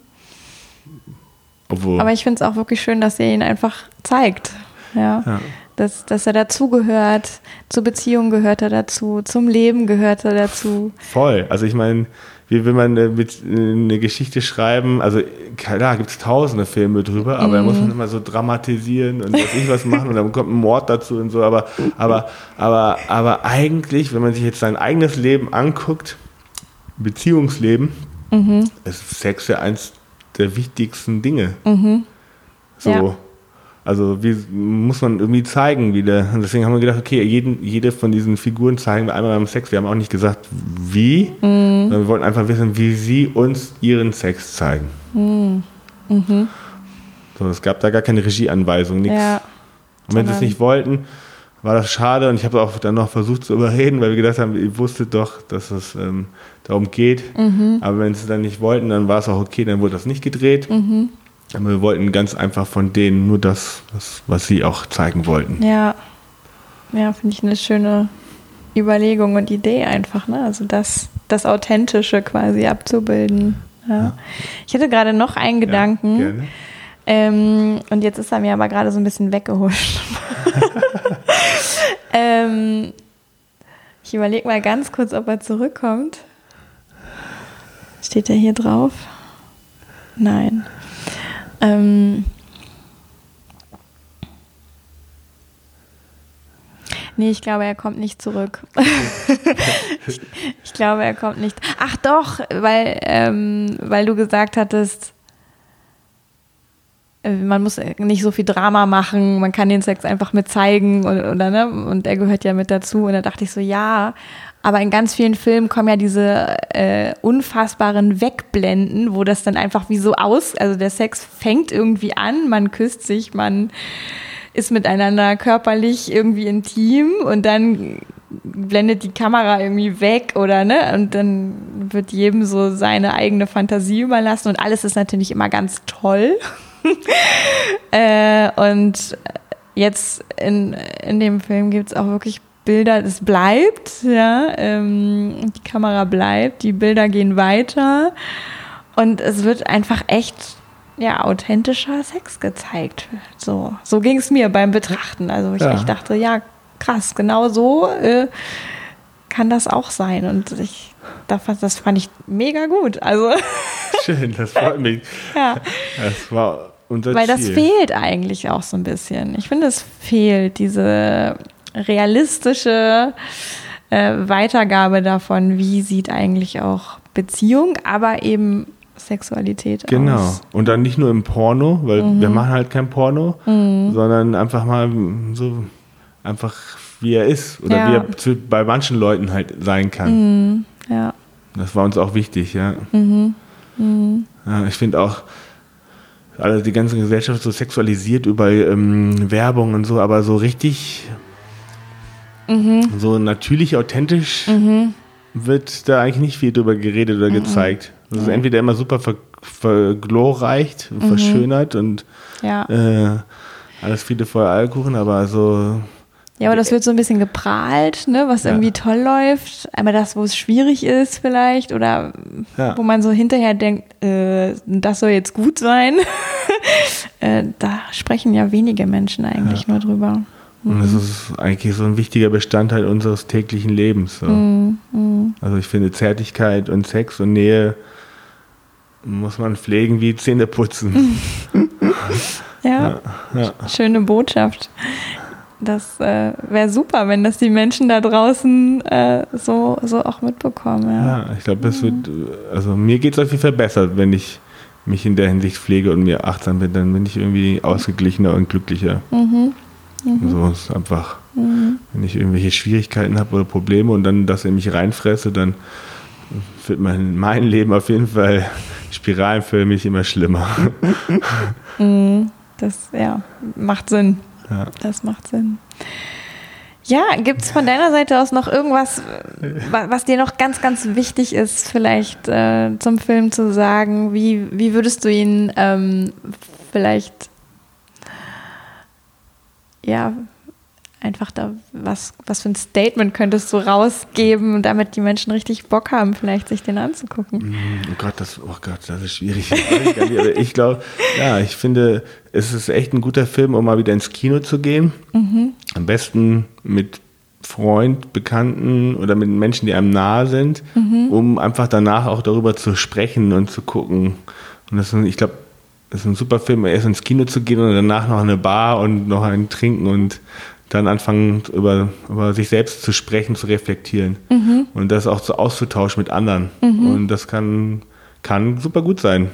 Aber ich finde es auch wirklich schön, dass ihr ihn einfach zeigt. Ja. Dass er dazugehört, zur Beziehung gehört er dazu, zum Leben gehört er dazu. Voll. Also ich meine, wie will man eine Geschichte schreiben? Also klar, gibt es tausende Filme drüber, aber da muss man immer so dramatisieren und weiß ich was machen und dann kommt ein Mord dazu und so. Aber eigentlich, wenn man sich jetzt sein eigenes Leben anguckt, Beziehungsleben, ist Sex ja eins der wichtigsten Dinge. Mhm. So. Ja. Also muss man irgendwie zeigen wieder. Und deswegen haben wir gedacht, okay, jede von diesen Figuren zeigen wir einmal beim Sex. Wir haben auch nicht gesagt, wie, sondern wir wollten einfach wissen, wie sie uns ihren Sex zeigen. Mhm. Mhm. So, es gab da gar keine Regieanweisung, nichts. Ja. Und wenn sie es nicht wollten, war das schade. Und ich habe auch dann noch versucht zu überreden, weil wir gedacht haben, ihr wusstet doch, dass es darum geht. Mhm. Aber wenn sie es dann nicht wollten, dann war es auch okay, dann wurde das nicht gedreht. Mhm. Aber wir wollten ganz einfach von denen nur das, was sie auch zeigen wollten. Ja, finde ich eine schöne Überlegung und Idee einfach, ne? Also das Authentische quasi abzubilden. Ja. Ich hatte gerade noch einen Gedanken. Gerne. Und jetzt ist er mir aber gerade so ein bisschen weggehuscht. Ich überlege mal ganz kurz, ob er zurückkommt. Steht er hier drauf? Nein. Nee, ich glaube, er kommt nicht zurück. Ich glaube, er kommt nicht. Ach doch, weil du gesagt hattest, man muss nicht so viel Drama machen, man kann den Sex einfach mit zeigen oder ne? Und er gehört ja mit dazu. Und da dachte ich so, ja, aber in ganz vielen Filmen kommen ja diese unfassbaren Wegblenden, wo das dann einfach wie so aus, also der Sex fängt irgendwie an, man küsst sich, man ist miteinander körperlich irgendwie intim und dann blendet die Kamera irgendwie weg oder ne, und dann wird jedem so seine eigene Fantasie überlassen und alles ist natürlich immer ganz toll. Und jetzt in dem Film gibt es auch wirklich Bilder, es bleibt, ja, die Kamera bleibt, die Bilder gehen weiter und es wird einfach echt, ja, authentischer Sex gezeigt. So ging es mir beim Betrachten. Also ich dachte, ja, krass, genau so kann das auch sein. Und das fand ich mega gut. Also. Schön, das freut mich. Ja. Das war unser Ziel. Weil das fehlt eigentlich auch so ein bisschen. Ich finde, es fehlt diese realistische Weitergabe davon, wie sieht eigentlich auch Beziehung, aber eben Sexualität genau. aus. Genau. Und dann nicht nur im Porno, weil wir machen halt kein Porno, sondern einfach mal so, einfach wie er ist oder wie er bei manchen Leuten halt sein kann. Mhm. Ja. Das war uns auch wichtig, ja. Mhm. Mhm. Ja, ich finde auch, also die ganze Gesellschaft so sexualisiert über Werbung und so, aber so richtig so natürlich authentisch wird da eigentlich nicht viel drüber geredet oder gezeigt. Das ist entweder immer super verglorreicht und verschönert und alles viele Feueralkuchen, aber so. Ja, aber das wird so ein bisschen geprahlt, ne, was irgendwie toll läuft. Einmal das, wo es schwierig ist vielleicht oder wo man so hinterher denkt, das soll jetzt gut sein. Da sprechen ja wenige Menschen eigentlich nur drüber. Und das ist eigentlich so ein wichtiger Bestandteil unseres täglichen Lebens. So. Also ich finde, Zärtlichkeit und Sex und Nähe muss man pflegen wie Zähne putzen. Ja. Schöne Botschaft. Das wäre super, wenn das die Menschen da draußen so auch mitbekommen. Ja, ich glaube, das wird, also mir geht es auf jeden Fall besser, wenn ich mich in der Hinsicht pflege und mir achtsam bin, dann bin ich irgendwie ausgeglichener und glücklicher. So ist einfach, wenn ich irgendwelche Schwierigkeiten habe oder Probleme und dann das in mich reinfresse, dann wird mein Leben auf jeden Fall spiralförmig immer schlimmer. Das macht Sinn. Ja. Das macht Sinn. Ja, gibt es von deiner Seite aus noch irgendwas, was dir noch ganz, ganz wichtig ist, vielleicht zum Film zu sagen? Wie würdest du ihn vielleicht einfach da, was für ein Statement könntest du rausgeben, damit die Menschen richtig Bock haben, vielleicht sich den anzugucken? Oh Gott, das ist schwierig. Ich glaube, ich finde, es ist echt ein guter Film, um mal wieder ins Kino zu gehen. Am besten mit Freund, Bekannten oder mit Menschen, die einem nahe sind, um einfach danach auch darüber zu sprechen und zu gucken. Und das ist ein super Film, erst ins Kino zu gehen und danach noch eine Bar und noch einen trinken und dann anfangen, über sich selbst zu sprechen, zu reflektieren und das auch auszutauschen mit anderen. Und das kann super gut sein.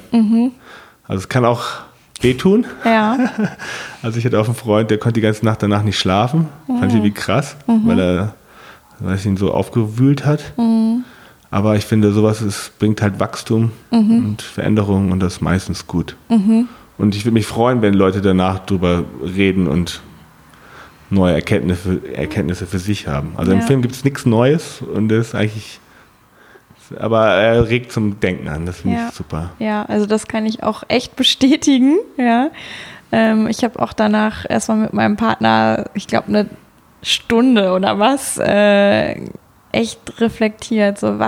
Also es kann auch wehtun. Ja. Also ich hatte auch einen Freund, der konnte die ganze Nacht danach nicht schlafen. Fand ich irgendwie krass, weil er ihn so aufgewühlt hat. Aber ich finde, sowas bringt halt Wachstum und Veränderung und das ist meistens gut. Und ich würde mich freuen, wenn Leute danach drüber reden und neue Erkenntnisse für sich haben. Also im Film gibt es nichts Neues und das ist eigentlich, aber er regt zum Denken an, das finde ich super. Ja, also das kann ich auch echt bestätigen. Ja. Ich habe auch danach erstmal mit meinem Partner, ich glaube, eine Stunde oder was, echt reflektiert, so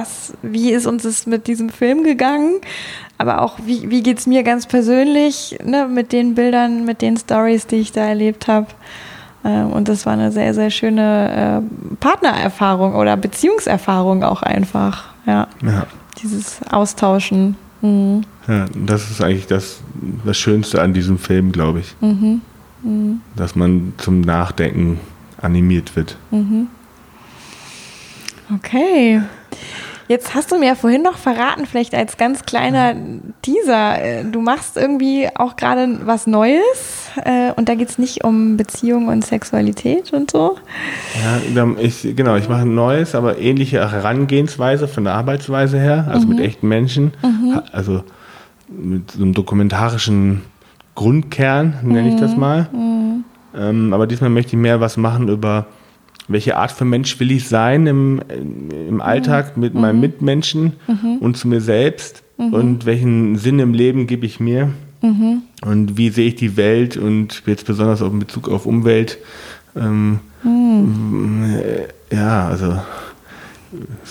wie ist uns das mit diesem Film gegangen, aber auch wie geht's mir ganz persönlich, ne, mit den Bildern, mit den Stories, die ich da erlebt habe. Und das war eine sehr, sehr schöne Partnererfahrung oder Beziehungserfahrung auch einfach. Ja. Dieses Austauschen. Mhm. Ja, das ist eigentlich das Schönste an diesem Film, glaube ich. Mhm. Mhm. Dass man zum Nachdenken animiert wird. Mhm. Okay. Jetzt hast du mir ja vorhin noch verraten, vielleicht als ganz kleiner Teaser, du machst irgendwie auch gerade was Neues und da geht es nicht um Beziehung und Sexualität und so. Ja, ich mache ein Neues, aber ähnliche Herangehensweise von der Arbeitsweise her, also mit echten Menschen, also mit so einem dokumentarischen Grundkern, nenne ich das mal. Mhm. Aber diesmal möchte ich mehr was machen über... Welche Art von Mensch will ich sein im Alltag mit meinen Mitmenschen und zu mir selbst? Und welchen Sinn im Leben gebe ich mir? Und wie sehe ich die Welt? Und jetzt besonders auch in Bezug auf Umwelt. So ein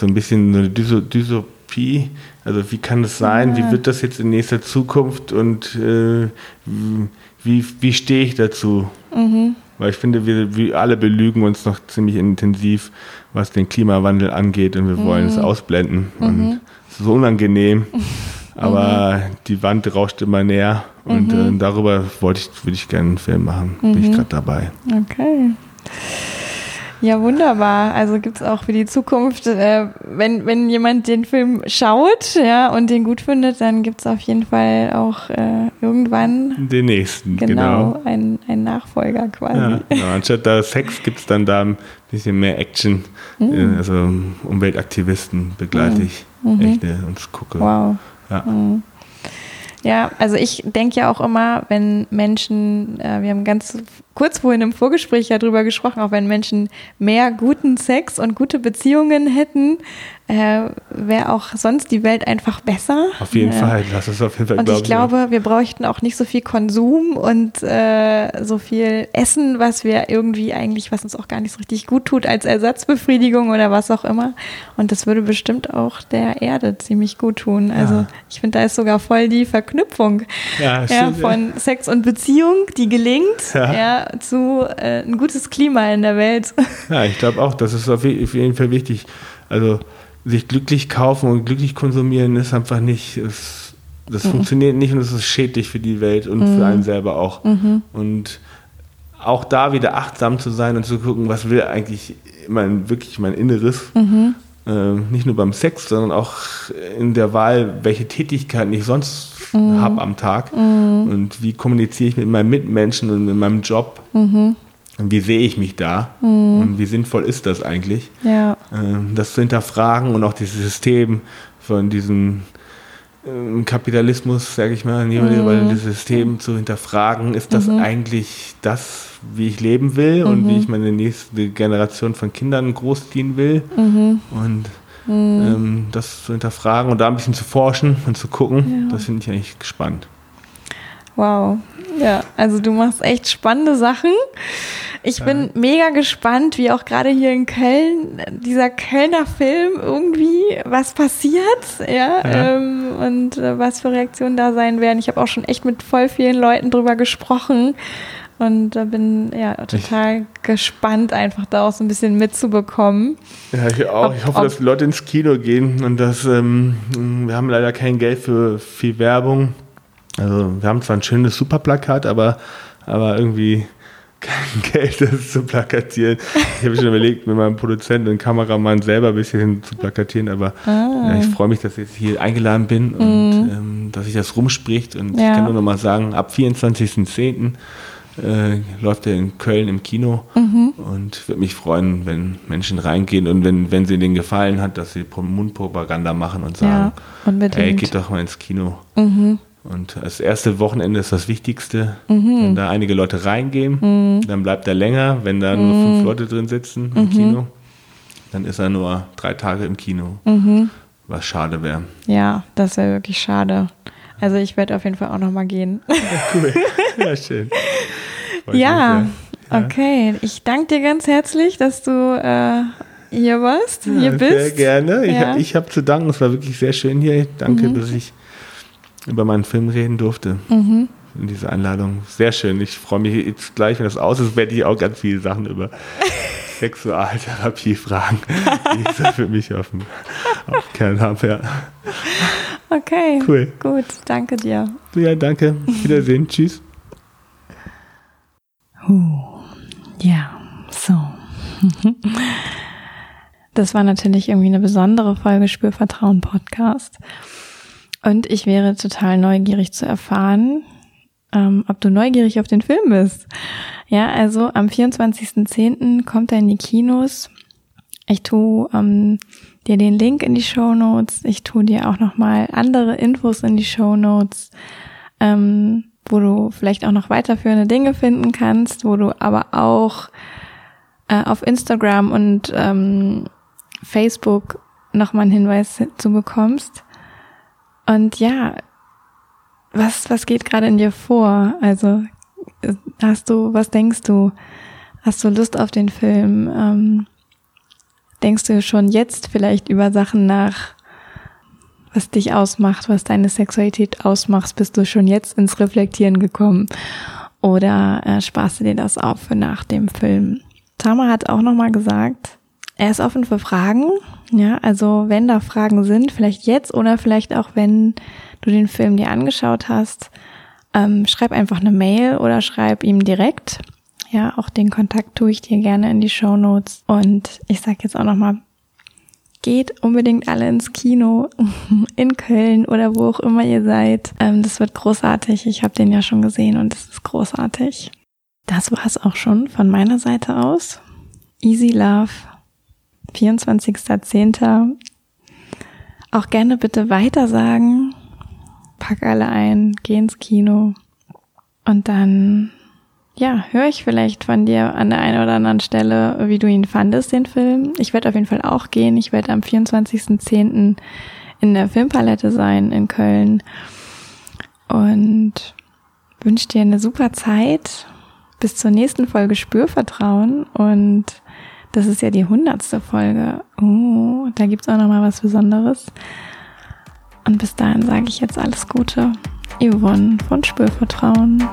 bisschen so eine Dystopie. Also wie kann das sein? Ja. Wie wird das jetzt in nächster Zukunft? Und wie stehe ich dazu? Weil ich finde, wir alle belügen uns noch ziemlich intensiv, was den Klimawandel angeht und wir wollen es ausblenden. Und es ist so unangenehm, aber die Wand rauscht immer näher und darüber würde ich gerne einen Film machen. Bin ich gerade dabei. Okay. Ja, wunderbar. Also gibt es auch für die Zukunft, wenn jemand den Film schaut und den gut findet, dann gibt es auf jeden Fall auch irgendwann den nächsten, genau. Einen Nachfolger quasi. Ja, anstatt da Sex gibt es dann da ein bisschen mehr Action. Also Umweltaktivisten begleite ich echte und gucke. Wow. Ja. Ja, also ich denke ja auch immer, wenn Menschen, wir haben ganz kurz vorhin im Vorgespräch ja drüber gesprochen, auch wenn Menschen mehr guten Sex und gute Beziehungen hätten, wäre auch sonst die Welt einfach besser. Auf jeden Fall, das ist auf jeden Fall. Und ich glaube, wir bräuchten auch nicht so viel Konsum und so viel Essen, was wir irgendwie eigentlich, was uns auch gar nicht so richtig gut tut als Ersatzbefriedigung oder was auch immer. Und das würde bestimmt auch der Erde ziemlich gut tun. Also ich finde, da ist sogar voll die Verknüpfung von Sex und Beziehung, die gelingt, zu ein gutes Klima in der Welt. Ja, ich glaube auch, das ist auf jeden Fall wichtig. Also sich glücklich kaufen und glücklich konsumieren ist einfach nicht, das funktioniert nicht und es ist schädlich für die Welt und für einen selber auch. Und auch da wieder achtsam zu sein und zu gucken, was will eigentlich wirklich mein Inneres, nicht nur beim Sex, sondern auch in der Wahl, welche Tätigkeiten ich sonst habe am Tag und wie kommuniziere ich mit meinen Mitmenschen und in meinem Job. Und wie sehe ich mich da? Und wie sinnvoll ist das eigentlich? Ja. Das zu hinterfragen und auch dieses System von diesem Kapitalismus, sage ich mal, weil dieses System zu hinterfragen, ist das eigentlich das, wie ich leben will und wie ich meine nächste Generation von Kindern großziehen will? Und das zu hinterfragen und da ein bisschen zu forschen und zu gucken, das finde ich eigentlich spannend. Wow. Ja, also du machst echt spannende Sachen. Ich bin mega gespannt, wie auch gerade hier in Köln, dieser Kölner Film irgendwie, was passiert, und was für Reaktionen da sein werden. Ich habe auch schon echt mit voll vielen Leuten drüber gesprochen und bin total gespannt, einfach da auch so ein bisschen mitzubekommen. Ja, ich auch. Ich hoffe, dass Leute ins Kino gehen und dass wir haben leider kein Geld für viel Werbung. Also wir haben zwar ein schönes Superplakat, aber irgendwie kein Geld, das zu plakatieren. Ich habe schon überlegt, mit meinem Produzenten und Kameramann selber ein bisschen zu plakatieren, aber ich freue mich, dass ich jetzt hier eingeladen bin und dass ich das rumspricht. Und ich kann nur noch mal sagen, ab 24.10. Läuft er in Köln im Kino und würde mich freuen, wenn Menschen reingehen und wenn sie denen gefallen hat, dass sie Mundpropaganda machen und sagen, hey, geht doch mal ins Kino. Und das erste Wochenende ist das Wichtigste. Wenn da einige Leute reingehen, dann bleibt er länger. Wenn da nur 5 Leute drin sitzen im Kino, dann ist er nur 3 Tage im Kino. Was schade wäre. Ja, das wäre wirklich schade. Also ich werde auf jeden Fall auch nochmal gehen. Ja, cool. Ja, schön. Okay. Ich danke dir ganz herzlich, dass du... hier warst, hier bist. Sehr gerne. Ich hab zu danken. Es war wirklich sehr schön hier. Danke, dass ich über meinen Film reden durfte. in diese Einladung. Sehr schön. Ich freue mich jetzt gleich, wenn das aus ist, werde ich auch ganz viele Sachen über Sexualtherapie fragen, die ich so für mich auf Kern habe. Ja. Okay, cool. Gut, danke dir. Ja, danke. Wiedersehen. Tschüss. Ja, so. Das war natürlich irgendwie eine besondere Folge Spürvertrauen Podcast. Und ich wäre total neugierig zu erfahren, ob du neugierig auf den Film bist. Ja, also am 24.10. kommt er in die Kinos. Ich tue dir den Link in die Shownotes. Ich tue dir auch nochmal andere Infos in die Shownotes, wo du vielleicht auch noch weiterführende Dinge finden kannst, wo du aber auch auf Instagram und Facebook nochmal einen Hinweis zu bekommst. Und ja, was geht gerade in dir vor? Also was denkst du? Hast du Lust auf den Film? Denkst du schon jetzt vielleicht über Sachen nach, was dich ausmacht, was deine Sexualität ausmacht? Bist du schon jetzt ins Reflektieren gekommen? Oder sparst du dir das auf für nach dem Film? Tamer hat auch nochmal gesagt, er ist offen für Fragen. Ja, also wenn da Fragen sind, vielleicht jetzt oder vielleicht auch, wenn du den Film dir angeschaut hast, schreib einfach eine Mail oder schreib ihm direkt. Ja, auch den Kontakt tue ich dir gerne in die Shownotes. Und ich sage jetzt auch nochmal, geht unbedingt alle ins Kino in Köln oder wo auch immer ihr seid. Das wird großartig. Ich habe den ja schon gesehen und es ist großartig. Das war's auch schon von meiner Seite aus. Easy Love, 24.10. Auch gerne bitte weitersagen. Pack alle ein, geh ins Kino. Und dann, ja, höre ich vielleicht von dir an der einen oder anderen Stelle, wie du ihn fandest, den Film. Ich werde auf jeden Fall auch gehen. Ich werde am 24.10. in der Filmpalette sein in Köln. Und wünsche dir eine super Zeit. Bis zur nächsten Folge Spürvertrauen, und das ist ja die 100. Folge. Oh, da gibt's auch nochmal was Besonderes. Und bis dahin sage ich jetzt alles Gute. Yvonne von Spürvertrauen.